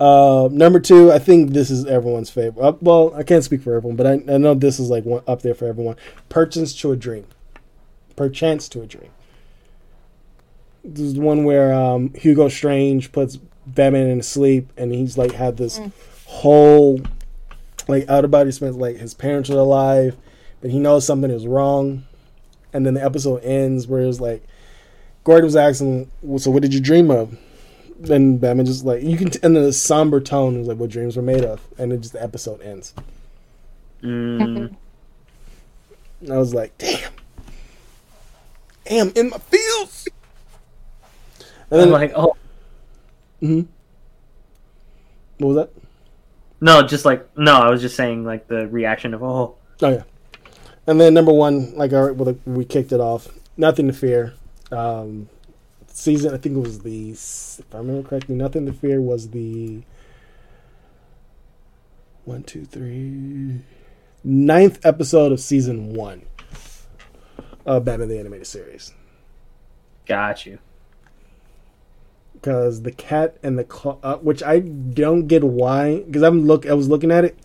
Uh, number two, I think this is everyone's favorite. Uh, well, I can't speak for everyone, but I, I know this is like one up there for everyone. Perchance to a Dream. Perchance to a Dream. This is the one where um, Hugo Strange puts Batman in sleep, and he's like had this mm. whole like out of body experience. Like his parents are alive, but he knows something is wrong. And then the episode ends where it's like Gordon was asking, well, "So what did you dream of?" And Batman just like you can, t- and then the somber tone is like what dreams were made of, and it just the episode ends. Mm. I was like, damn, damn, in my feels. And I'm like, oh, mm-hmm. What was that? No, just like no, I was just saying like the reaction of oh, oh yeah. And then number one, like all right, well, like, we kicked it off. Nothing to Fear. Um, Season, I think it was the, if I remember correctly, Nothing to Fear was the one, two, three, ninth episode of season one of Batman the Animated Series. Got you. Because the cat and the claw, uh, which I don't get why, because I'm look, I was looking at it.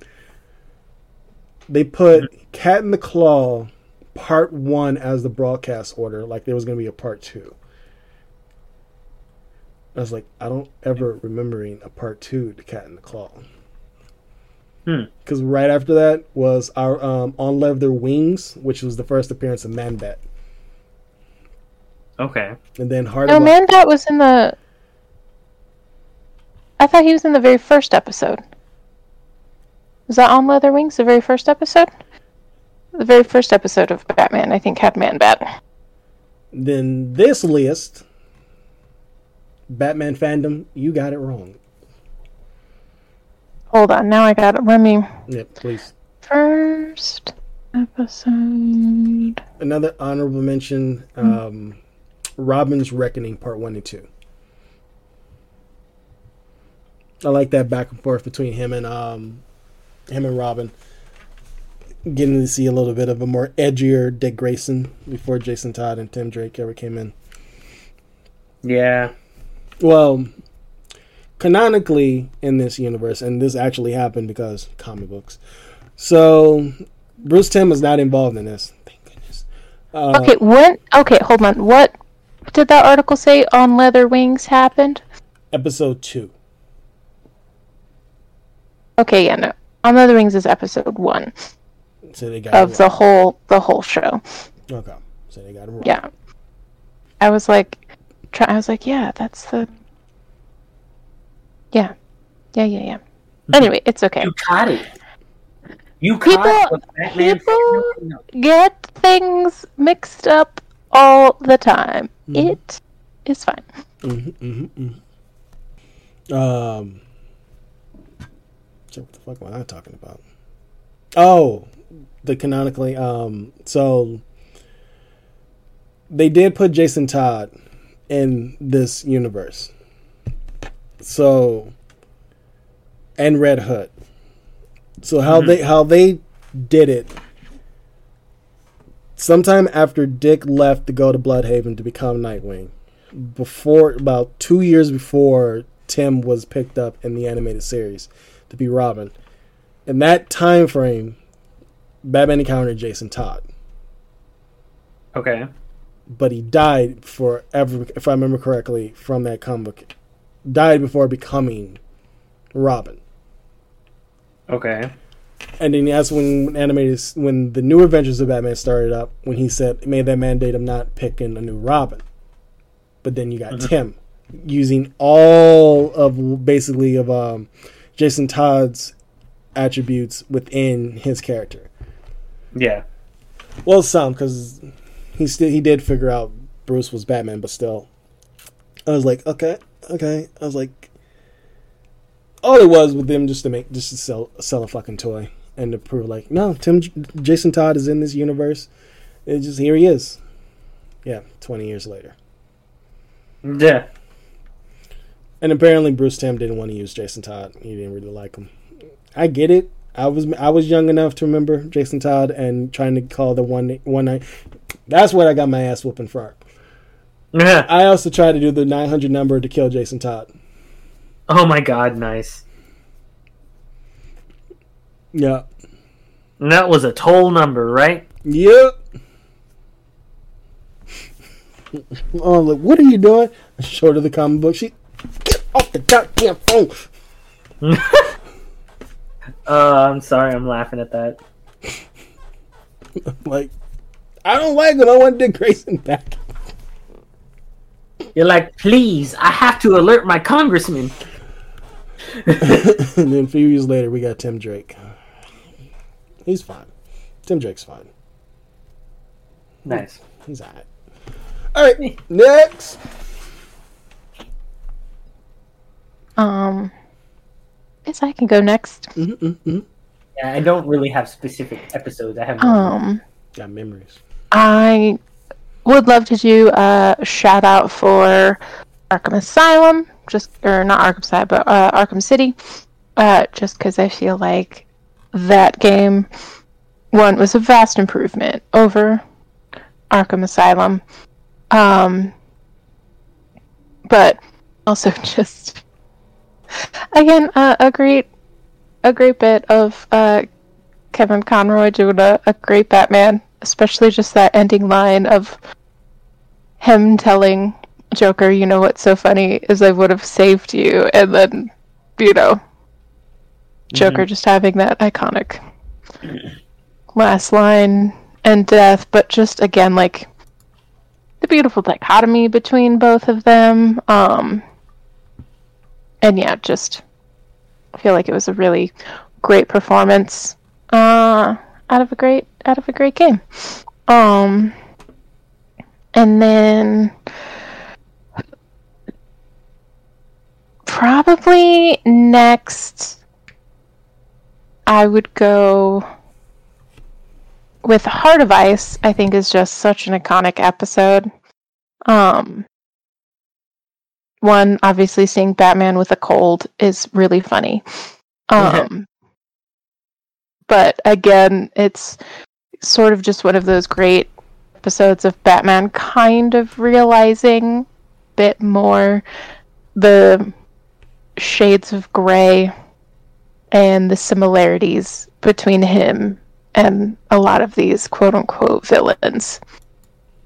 They put mm-hmm. Cat and the Claw part one as the broadcast order, like there was going to be a part two. I was like, I don't ever remembering a part two to Cat in the Claw. Because hmm. right after that was our um, Unleavened Their Wings, which was the first appearance of Man-Bat. Okay. And then Heart no, of Man-Bat Black- was in the... I thought he was in the very first episode. Was that Unleavened Their Wings, the very first episode? The very first episode of Batman, I think, had Man-Bat. Then this list, Batman fandom, you got it wrong. Hold on, now I got it. Let me... Yeah, please. First episode... Another honorable mention, um, Robin's Reckoning, Part one and two. I like that back and forth between him and um, him and Robin. Getting to see a little bit of a more edgier Dick Grayson before Jason Todd and Tim Drake ever came in. Yeah. Well, canonically in this universe, and this actually happened because comic books. So, Bruce Timm is not involved in this. Thank goodness. Uh, okay, what? Okay, hold on. What did that article say on Leather Wings happened? Episode two. Okay, yeah, no. On Leather Wings is episode one. So they got of the whole the whole show. Okay, so they got it wrong. Yeah, I was like, try, I was like, yeah, that's the, yeah, yeah, yeah, yeah. Anyway, it's okay. You caught it. You caught people. It people no, no. get things mixed up all the time. Mm-hmm. It is fine. Mm-hmm, mm-hmm, mm-hmm. Um, so what the fuck am I talking about? Oh. The canonically, um, so they did put Jason Todd in this universe. So, and Red Hood. So how mm-hmm. they how they did it? Sometime after Dick left to go to Bloodhaven to become Nightwing, before about two years before Tim was picked up in the animated series to be Robin. In that time frame, Batman encountered Jason Todd. Okay. But he died forever, if I remember correctly, from that comic. Died before becoming Robin. Okay. And then that's when animated, when the New Adventures of Batman started up, when he said, made that mandate of not picking a new Robin. But then you got mm-hmm. Tim using all of, basically, of um, Jason Todd's attributes within his character. Yeah. Well, some, because he still he did figure out Bruce was Batman, but still. I was like, okay, okay. I was like, all it was with them just to make, just to sell, sell a fucking toy and to prove, like, no, Tim, Jason Todd is in this universe. It's just, here he is. Yeah, twenty years later. Yeah. And apparently Bruce Timm didn't want to use Jason Todd. He didn't really like him. I get it. I was I was young enough to remember Jason Todd and trying to call the one one night. That's what I got my ass whooping for. Yeah. I also tried to do the nine hundred number to kill Jason Todd. Oh my god, nice. Yeah. And that was a toll number, right? Yep. Oh, look, what are you doing? I showed her the comic book. She, get off the goddamn phone. Uh, I'm sorry, I'm laughing at that. Like, I don't like it. I want Dick Grayson back. You're like, please, I have to alert my congressman. And then a few years later, we got Tim Drake. He's fine. Tim Drake's fine. Nice. He's all right. All right, next. Um... I guess I can go next. Mm-hmm, mm-hmm. Yeah, I don't really have specific episodes. I have um, got memories. I would love to do a shout out for Arkham Asylum, just or not Arkham Asylum, but uh, Arkham City, uh, just because I feel like that game one was a vast improvement over Arkham Asylum, um, but also just. Again, uh, a great, a great bit of uh, Kevin Conroy doing a, a great Batman, especially just that ending line of him telling Joker, "You know what's so funny is I would have saved you," and then, you know, Joker mm-hmm. just having that iconic last line and death, but just again like the beautiful dichotomy between both of them. Um, and yeah, just I feel like it was a really great performance uh, out of a great out of a great game. Um, and then probably next, I would go with Heart of Ice. I think is just such an iconic episode. Um, one, obviously seeing Batman with a cold is really funny. Um, yeah. But again, it's sort of just one of those great episodes of Batman kind of realizing a bit more the shades of gray and the similarities between him and a lot of these quote-unquote villains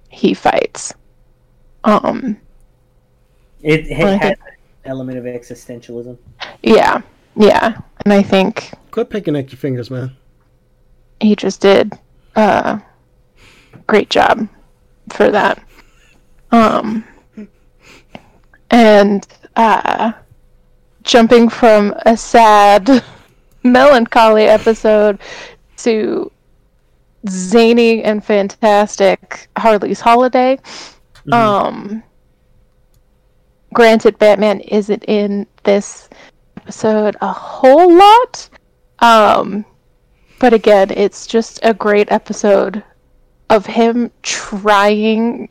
he fights. Um, it it has an element of existentialism. Yeah, yeah. And I think... Quit picking at your fingers, man. He just did a uh, great job for that. Um, and uh, jumping from a sad... melancholy episode to zany and fantastic Harley's Holiday. Mm-hmm. Um, granted, Batman isn't in this episode a whole lot, um, but again, it's just a great episode of him trying,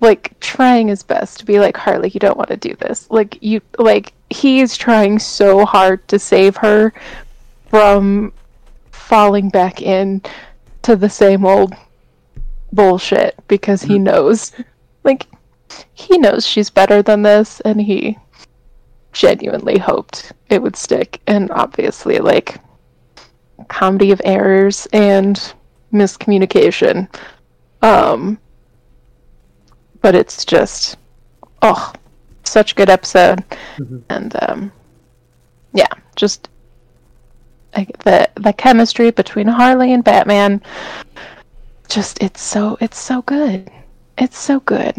like, trying his best to be like, Harley, you don't want to do this. Like, you, like, he's trying so hard to save her from falling back in to the same old bullshit because he knows, like, he knows she's better than this, and he genuinely hoped it would stick. And obviously, like, comedy of errors and miscommunication. Um, but it's just, oh, such a good episode. Mm-hmm. And, um, yeah, just... the the chemistry between Harley and Batman, just it's so it's so good, it's so good,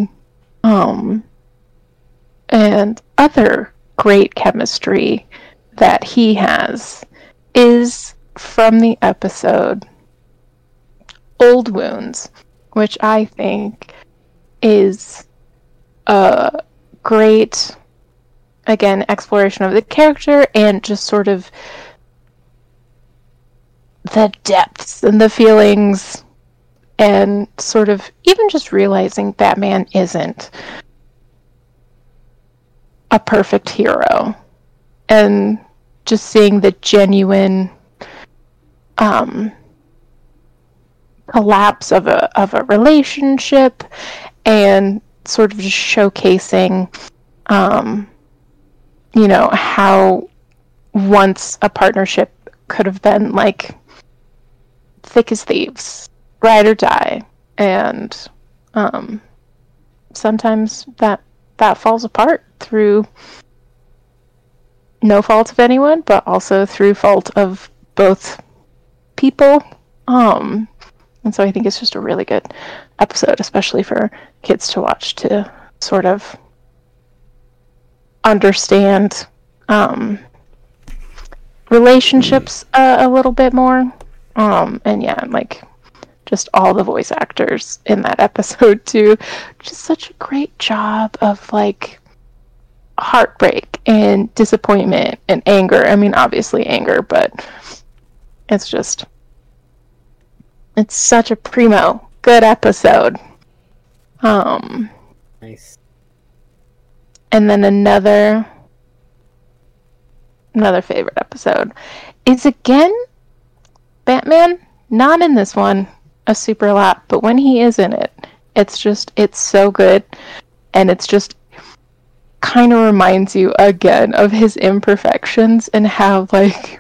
um, and other great chemistry that he has is from the episode Old Wounds, which I think is a great, again, exploration of the character and just sort of the depths and the feelings and sort of even just realizing Batman isn't a perfect hero and just seeing the genuine um, collapse of a of a relationship and sort of just showcasing um, you know, how once a partnership could have been like thick as thieves, ride or die, and um, sometimes that that falls apart through no fault of anyone, but also through fault of both people. Um, and so I think it's just a really good episode, especially for kids to watch, to sort of understand um, relationships uh, a little bit more. Um, and yeah, like, just all the voice actors in that episode, too. Just such a great job of, like, heartbreak and disappointment and anger. I mean, obviously anger, but it's just... it's such a primo, good episode. Um, nice. And then another... another favorite episode is, again... Batman, not in this one, a super lot, but when he is in it, it's just, it's so good, and it's just kind of reminds you, again, of his imperfections and how, like,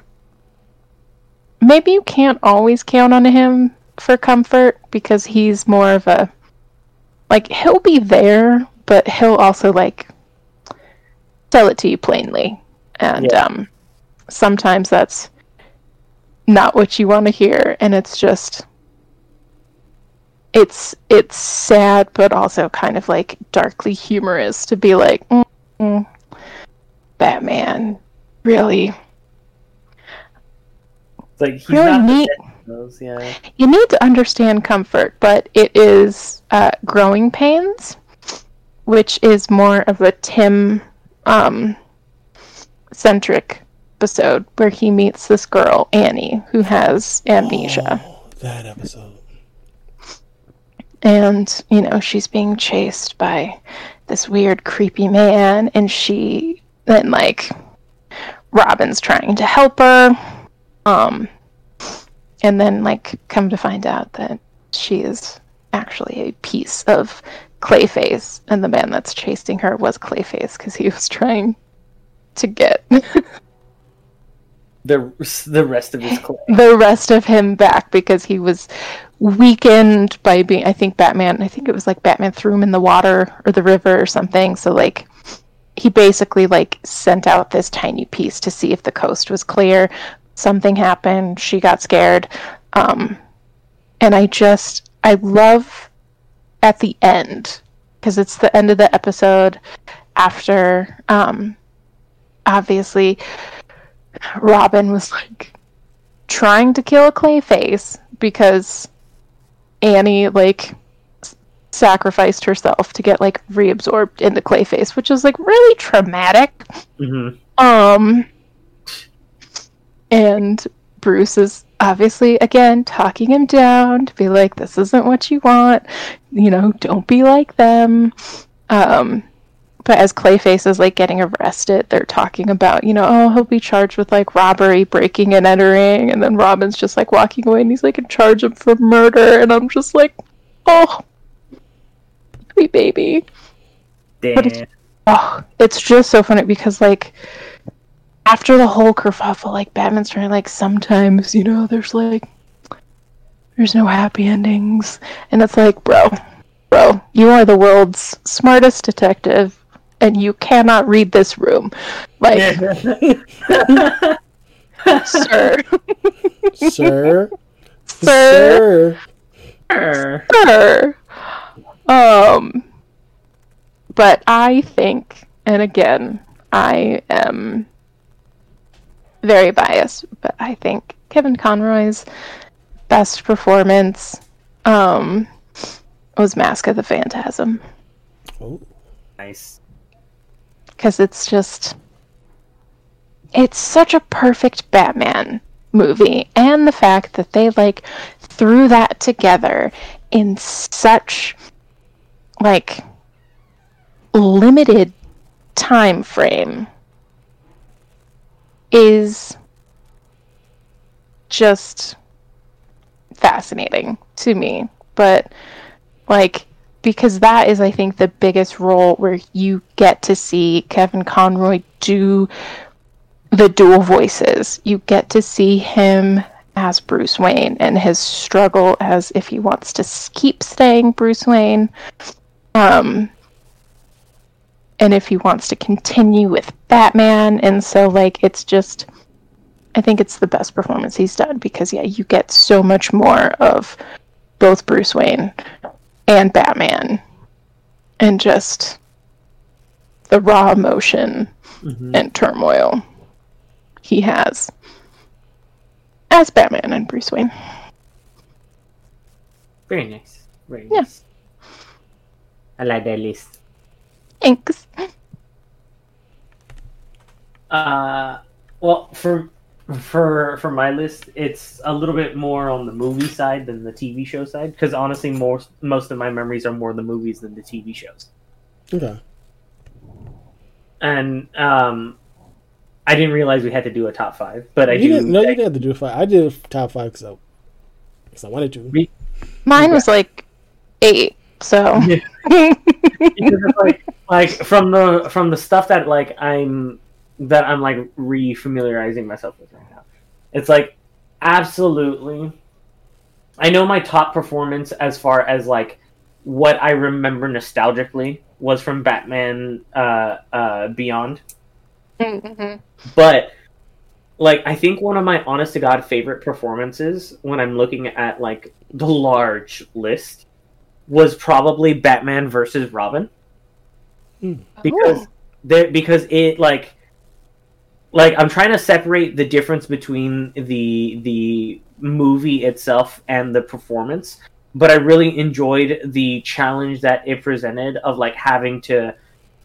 maybe you can't always count on him for comfort, because he's more of a, like, he'll be there, but he'll also, like, tell it to you plainly, and yeah. um, sometimes that's not what you want to hear, and it's just it's it's sad but also kind of like darkly humorous to be like, mm-hmm, Batman really it's like he's really not neat. Those, yeah. You need to understand comfort, but it is uh, Growing Pains, which is more of a Tim um, centric episode where he meets this girl Annie who has amnesia. Oh, that episode. And you know she's being chased by this weird, creepy man, and she then like Robin's trying to help her. Um. And then, like, come to find out that she is actually a piece of Clayface, and the man that's chasing her was Clayface because he was trying to get the the rest of his clay. the rest of him back because he was weakened by being. I think Batman. I think it was like Batman threw him in the water or the river or something. So like. He basically like sent out this tiny piece to see if the coast was clear. Something happened. She got scared. Um, and I just, I love at the end, because it's the end of the episode after, um, obviously, Robin was like trying to kill Clayface because Annie like s- sacrificed herself to get like reabsorbed into Clayface, which is like really traumatic. Mm-hmm. Um... And Bruce is obviously, again, talking him down to be like, this isn't what you want. You know, don't be like them. Um, but as Clayface is, like, getting arrested, they're talking about, you know, oh, he'll be charged with, like, robbery, breaking and entering. And then Robin's just, like, walking away, and he's, like, in charge of for murder. And I'm just like, oh, sweet baby. Damn. But it's, oh, it's just so funny because, like... After the whole kerfuffle, like, Batman's trying, like, sometimes, you know, there's, like, there's no happy endings. And it's like, bro, bro, you are the world's smartest detective, and you cannot read this room. Like, sir. Sir. Sir. Sir. Sir. Um, but I think, and again, I am... very biased, but I think Kevin Conroy's best performance um, was Mask of the Phantasm. Oh, nice. Because it's just... It's such a perfect Batman movie, and the fact that they, like, threw that together in such, like, limited time frame... is just fascinating to me. But, like, because that is, I think, the biggest role where you get to see Kevin Conroy do the dual voices. You get to see him as Bruce Wayne and his struggle as if he wants to keep staying Bruce Wayne. Um... And if he wants to continue with Batman. And so, like, it's just... I think it's the best performance he's done. Because, yeah, you get so much more of both Bruce Wayne and Batman. And just the raw emotion mm-hmm. and turmoil he has as Batman and Bruce Wayne. Very nice. Very nice. Yes. Yeah. I like that list. Thanks. Uh, well, for for for my list, it's a little bit more on the movie side than the T V show side, because honestly, more most of my memories are more the movies than the T V shows. Okay. And um, I didn't realize we had to do a top five, but I you do. Didn't, no, I, you didn't have to do a five. I did a top five because I, because I wanted to. Mine was like eight. So, like, like from the from the stuff that like I'm that I'm like re-familiarizing myself with right now, it's like absolutely. I know my top performance as far as like what I remember nostalgically was from Batman uh, uh, Beyond, mm-hmm. but Like, I think one of my honest to God favorite performances when I'm looking at like the large list was probably Batman versus Robin. Mm. Because oh. there because it like like I'm trying to separate the difference between the the movie itself and the performance, but I really enjoyed the challenge that it presented of like having to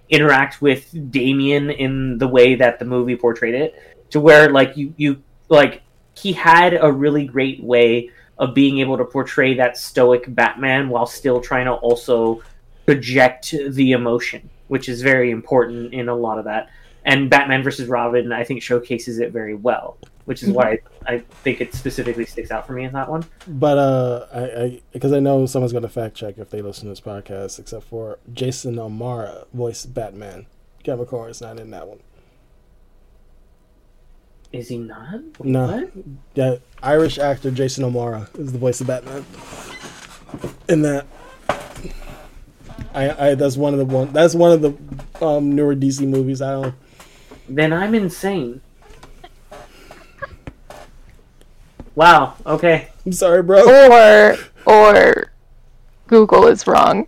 interact with Damian in the way that the movie portrayed it. To where, like, you, you, like, he had a really great way of being able to portray that stoic Batman while still trying to also project the emotion, which is very important in a lot of that. And Batman versus Robin, I think, showcases it very well, which is why I, I think it specifically sticks out for me in that one. But, uh, I, because I, I know someone's going to fact check if they listen to this podcast, except for Jason O'Mara voiced Batman. Kevin Corrin's not in that one. Is he not? What? No. Yeah, Irish actor Jason O'Mara is the voice of Batman. And that, I, I that's one of the one that's one of the um, newer D C movies. I don't. Then I'm insane. Wow. Okay. I'm sorry, bro. Or or Google is wrong.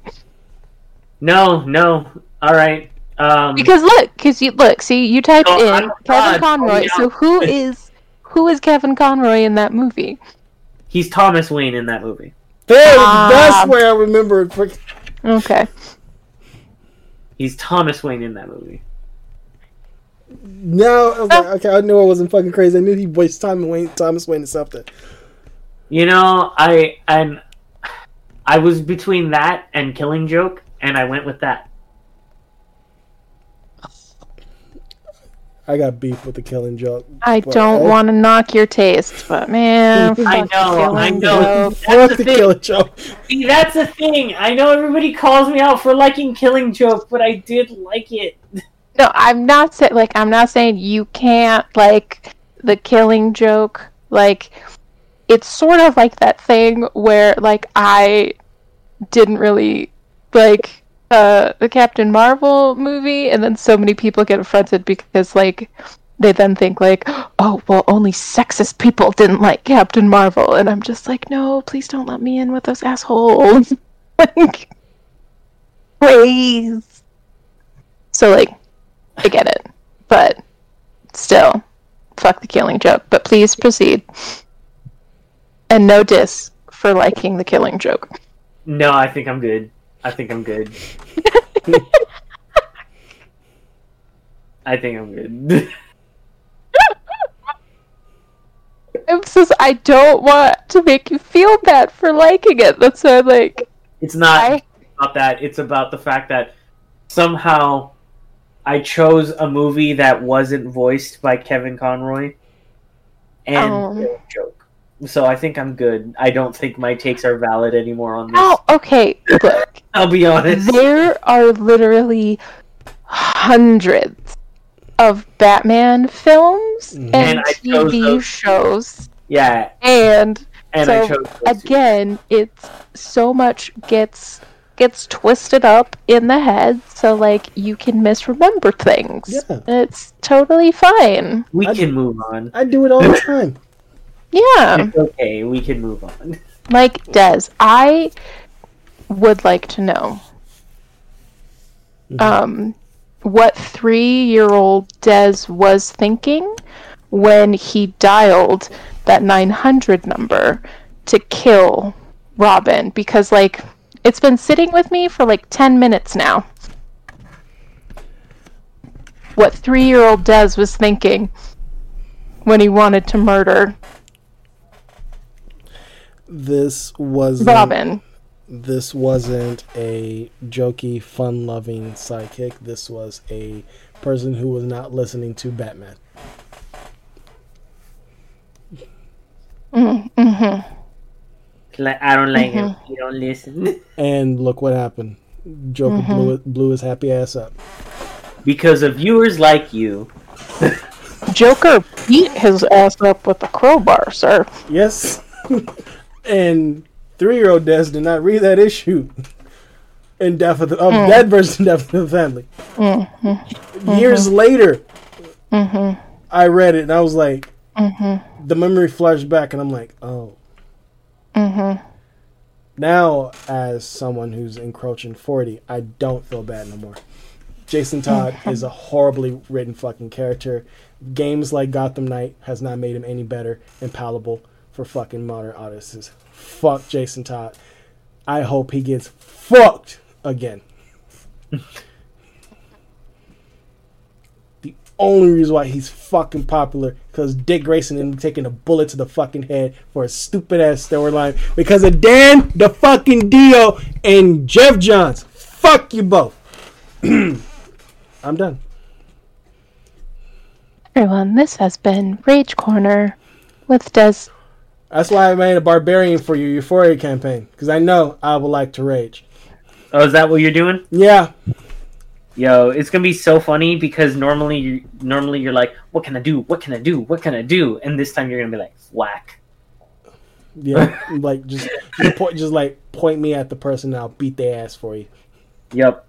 No. No. All right. Um, because look, because you look, see, you typed oh, in oh, Kevin God. Conroy. Oh, yeah. So who is who is Kevin Conroy in that movie? He's Thomas Wayne in that movie. There, uh, that's where I remembered. Okay. He's Thomas Wayne in that movie. No, I was like, okay, I knew I wasn't fucking crazy. I knew he voiced Thomas Wayne, Thomas Wayne, in something. You know, I and I was between that and Killing Joke, and I went with that. I got beef with the Killing Joke. I don't I... want to knock your taste, but man, I know, I know. Fuck the Killing Joke. See, that's the thing. I know everybody calls me out for liking Killing Joke, but I did like it. No, I'm not saying like I'm not saying you can't like the Killing Joke. Like, it's sort of like that thing where like I didn't really like. Uh, the Captain Marvel movie, and then so many people get affronted because, like, they then think, like, oh, well, only sexist people didn't like Captain Marvel, and I'm just like, no, please don't let me in with those assholes. Like, please. So, like, I get it, but still, fuck the Killing Joke, but please proceed. And no diss for liking the Killing Joke. No, I think I'm good. I think I'm good. I think I'm good. I'm just, I don't want to make you feel bad for liking it. That's why I'm like... It's not I... about that. It's about the fact that somehow I chose a movie that wasn't voiced by Kevin Conroy and um... Joke. So I think I'm good. I don't think my takes are valid anymore on this. Oh, okay. Look, I'll be honest. There are literally hundreds of Batman films and, and T V shows. Yeah. And, and so I chose again, it's so much gets gets twisted up in the head, so like you can misremember things. Yeah. It's totally fine. We I can do, move on. I do it all the time. Yeah. It's okay, we can move on. Like, Des, I would like to know mm-hmm. um, what three-year-old Des was thinking when he dialed that nine hundred number to kill Robin. Because, like, it's been sitting with me for, like, ten minutes now. What three-year-old Des was thinking when he wanted to murder This wasn't Robin. This wasn't a jokey, fun-loving sidekick. This was a person who was not listening to Batman. Mm-hmm. Like, I don't like mm-hmm. him. You don't listen. And look what happened. Joker mm-hmm. blew, blew his happy ass up. Because of viewers like you. Joker beat his ass up with a crowbar, sir. Yes. And three-year-old Des did not read that issue in Death of the um, mm. Dead versus Death of the Family. Mm-hmm. Years mm-hmm. later, mm-hmm. I read it and I was like, Mm-hmm. The memory flashed back, and I'm like, oh. Mm-hmm. Now, as someone who's encroaching forty, I don't feel bad no more. Jason Todd is a horribly written fucking character. Games like Gotham Knight has not made him any better and palatable for fucking modern audiences. Fuck Jason Todd. I hope he gets fucked again. The only reason why he's fucking popular because Dick Grayson ended up taking a bullet to the fucking head for a stupid ass storyline because of Dan the fucking Dio and Jeff Johns. Fuck you both. I'm done. Everyone, this has been Rage Corner with Des. That's why I made a barbarian for your Euphoria campaign, because I know I would like to rage. Oh, is that what you're doing? Yeah. Yo, it's gonna be so funny because normally, you, normally you're like, "What can I do? What can I do? What can I do?" And this time you're gonna be like, "Whack." Yeah, like just just, point, just like point me at the person and I'll beat their ass for you. Yep.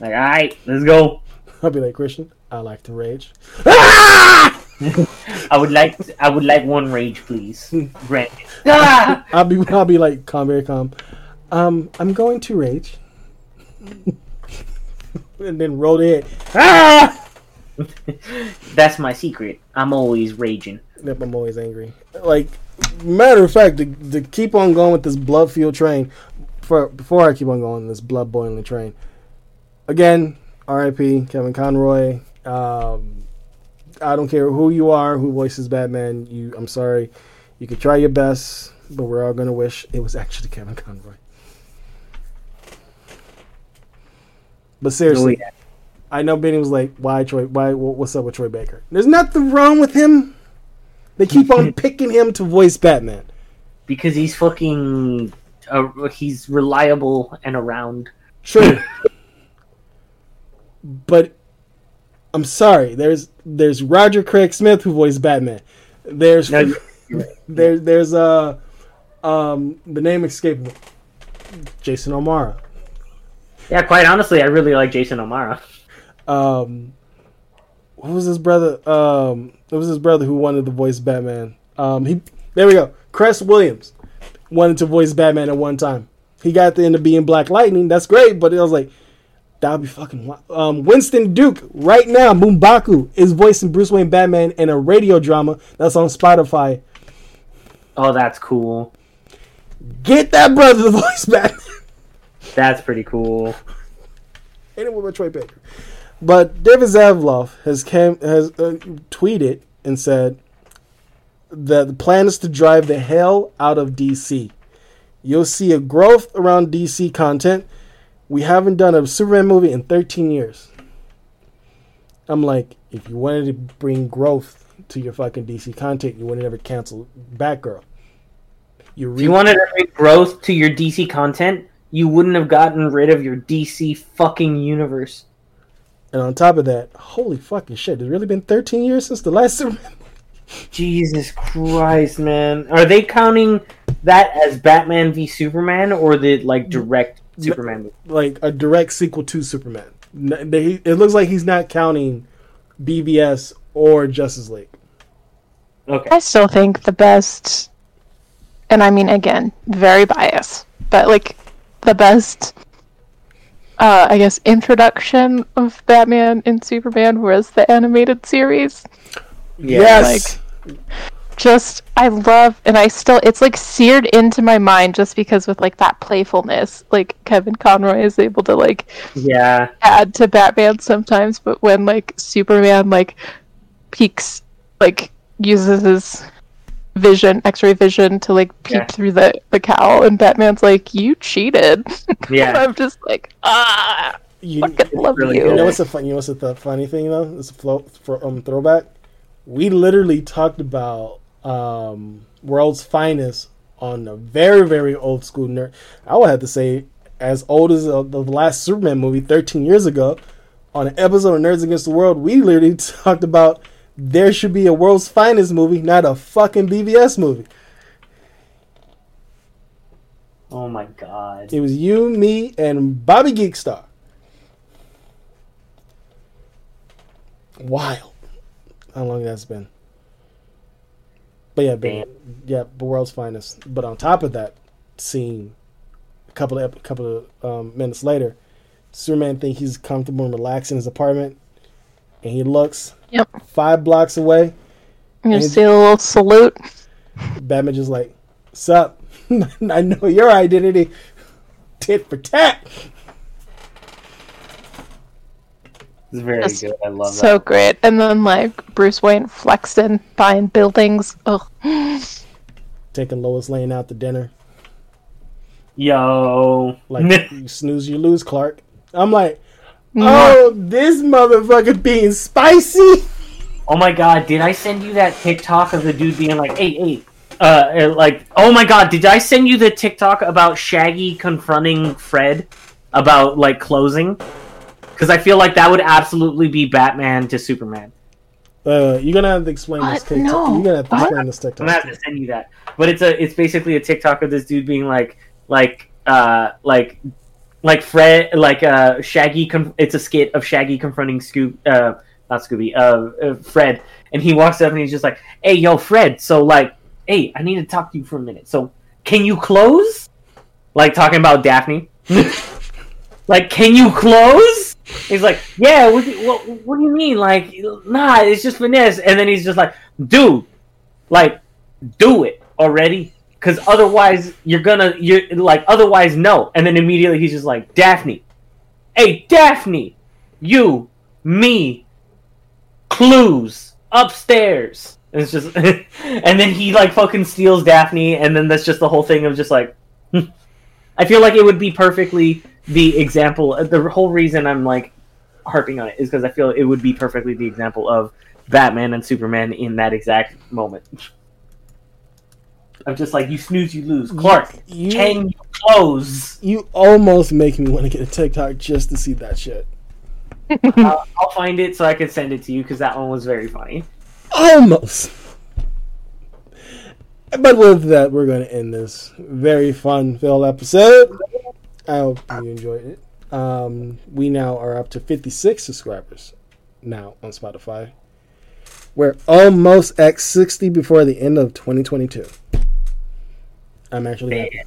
Like, all right, let's go. I'll be like, Christian, I like to rage. Ah! I would like, to, I would like one rage, please. Grant. Ah! I'll be, I'll be like, calm, very calm. Um, I'm going to rage, and then roll it. Ah! That's my secret. I'm always raging. Yep, I'm always angry. Like, matter of fact, to, to keep on going with this blood fuel train. For before I keep on going this blood boiling train. Again, R I P Kevin Conroy. Um, I don't care who you are, who voices Batman. You, I'm sorry. You could try your best, but we're all gonna wish it was actually Kevin Conroy. But seriously, oh, yeah. I know Benny was like, "Why Troy? Why? What's up with Troy Baker?" There's nothing wrong with him. They keep on picking him to voice Batman because he's fucking. Uh, he's reliable and around. True. But I'm sorry. There's there's Roger Craig Smith who voiced Batman. There's no, you're right, you're right. there's there's uh um the name escaped me. Jason O'Mara. Yeah, quite honestly, I really like Jason O'Mara. Um, what was his brother? Um, it was his brother who wanted to voice Batman. Um, he there we go. Cress Williams wanted to voice Batman at one time. He got the end of being Black Lightning. That's great, but it was like. That'll be fucking wild. Um, Winston Duke, right now, Mumbaku, is voicing Bruce Wayne Batman in a radio drama that's on Spotify. Oh, that's cool. Get that brother to voice Batman. That's pretty cool. Ain't it with Troy Baker. But David Zavlov has, came, has uh, tweeted and said that the plan is to drive the hell out of D C. You'll see a growth around D C content. We haven't done a Superman movie in thirteen years. I'm like, if you wanted to bring growth to your fucking D C content, you wouldn't ever cancel Batgirl. You re- if you wanted to bring growth to your D C content, you wouldn't have gotten rid of your D C fucking universe. And on top of that, holy fucking shit, it's really been thirteen years since the last Superman movie. Jesus Christ, man. Are they counting that as Batman v Superman or the like direct Superman movie? Like a direct sequel to Superman. It looks like he's not counting B V S or Justice League. Okay. I still think the best, and I mean, again, very biased, but like the best, uh, I guess, introduction of Batman and Superman was the animated series. Yes. Like, just, I love, and I still, it's like seared into my mind just because with like that playfulness, like Kevin Conroy is able to like yeah add to Batman sometimes, but when like Superman like peeks, like uses his vision, x-ray vision to like peek yeah. through the, the cowl and Batman's like, you cheated. Yeah. I'm just like, ah, you, fucking love really you. You know what's the fun, you know what's the funny thing though? It's a flow, for, um, throwback. We literally talked about Um, World's Finest on a very, very old school nerd. I would have to say, as old as uh, the last Superman movie thirteen years ago, on an episode of Nerds Against the World, we literally talked about there should be a World's Finest movie, not a fucking B V S movie. Oh my god. It was you, me, and Bobby Geekstar. Wild. How long that's been? But yeah, but, yeah, the world's finest. But on top of that scene, a couple of a couple of um, minutes later, Superman thinks he's comfortable and relaxed in his apartment, and he looks. Yep. Five blocks away. You see a little salute. Batman just like, "Sup? I know your identity. Tit for tat." It's very That's good. I love so that. So great. And then, like, Bruce Wayne flexing, buying buildings. Ugh. Taking Lois Lane out to dinner. Yo. Like, you snooze, you lose, Clark. I'm like, oh, mm. this motherfucker being spicy. Oh, my God. Did I send you that TikTok of the dude being like, hey, hey. Uh, like, oh, my God. Did I send you the TikTok about Shaggy confronting Fred about, like, closing? Because I feel like that would absolutely be Batman to Superman. Uh, you're gonna have to explain what? this TikTok. No. You're gonna have to explain what? this TikTok. I'm gonna have to send you that. But it's a it's basically a TikTok of this dude being like like uh like like Fred like uh Shaggy. Conf- it's a skit of Shaggy confronting Scoob uh not Scooby uh, uh Fred, and he walks up and he's just like, "Hey, yo, Fred. So like, hey, I need to talk to you for a minute. So can you close?" Like talking about Daphne. Like, can you close? He's like, yeah, what, what, what do you mean? Like, nah, it's just finesse. And then he's just like, dude, like, do it already. Because otherwise, you're gonna, you're like, otherwise, no. And then immediately he's just like, Daphne. Hey, Daphne, you, me, clues, upstairs. And it's just, and then he, like, fucking steals Daphne. And then that's just the whole thing of just like, I feel like it would be perfectly the example. The whole reason I'm like harping on it is because I feel it would be perfectly the example of Batman and Superman in that exact moment. I'm just like, you snooze, you lose, Clark. You, can you close? You almost make me want to get a TikTok just to see that shit. uh, I'll find it so I can send it to you because that one was very funny. Almost. But with that, we're going to end this very fun-filled episode. I hope you enjoyed it. Um, we now are up to fifty-six subscribers now on Spotify. We're almost at sixty before the end of twenty twenty-two. I'm actually happy.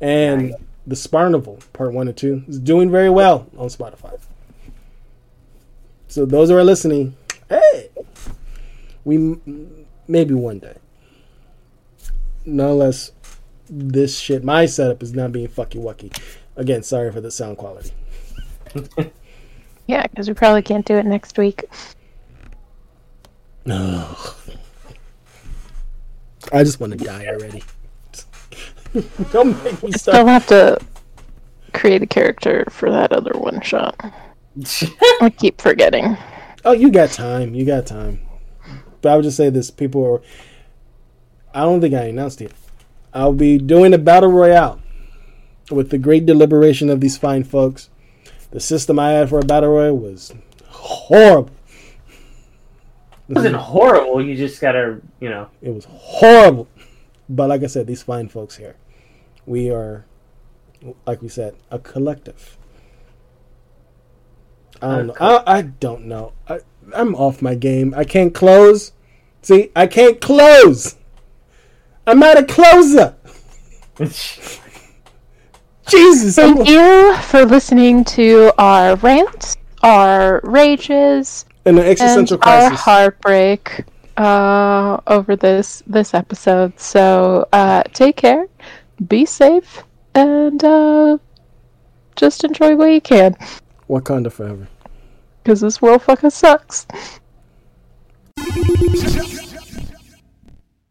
And The Sparnival Part one and two is doing very well on Spotify. So those who are listening, hey! We maybe one day. No less, this shit, my setup is not being fucky wucky. Again, sorry for the sound quality. Yeah, because we probably can't do it next week. No. I just want to die already. Don't make me stop. I'll have to create a character for that other one shot. I keep forgetting. Oh, you got time. You got time. But I would just say this, people are... I don't think I announced it. I'll be doing a battle royale with the great deliberation of these fine folks. The system I had for a battle royale was horrible. It wasn't horrible. You just gotta, you know. It was horrible. But like I said, these fine folks here, we are, like we said, a collective. I don't know. I, I don't know. I, I'm off my game. I can't close. See, I can't close. I'm not a closer. Jesus. Thank you for listening to our rants, our rages, and the existential and crisis. Our heartbreak uh, over this this episode. So uh, take care, be safe, and uh, just enjoy what you can. Wakanda forever. Because this world fucking sucks.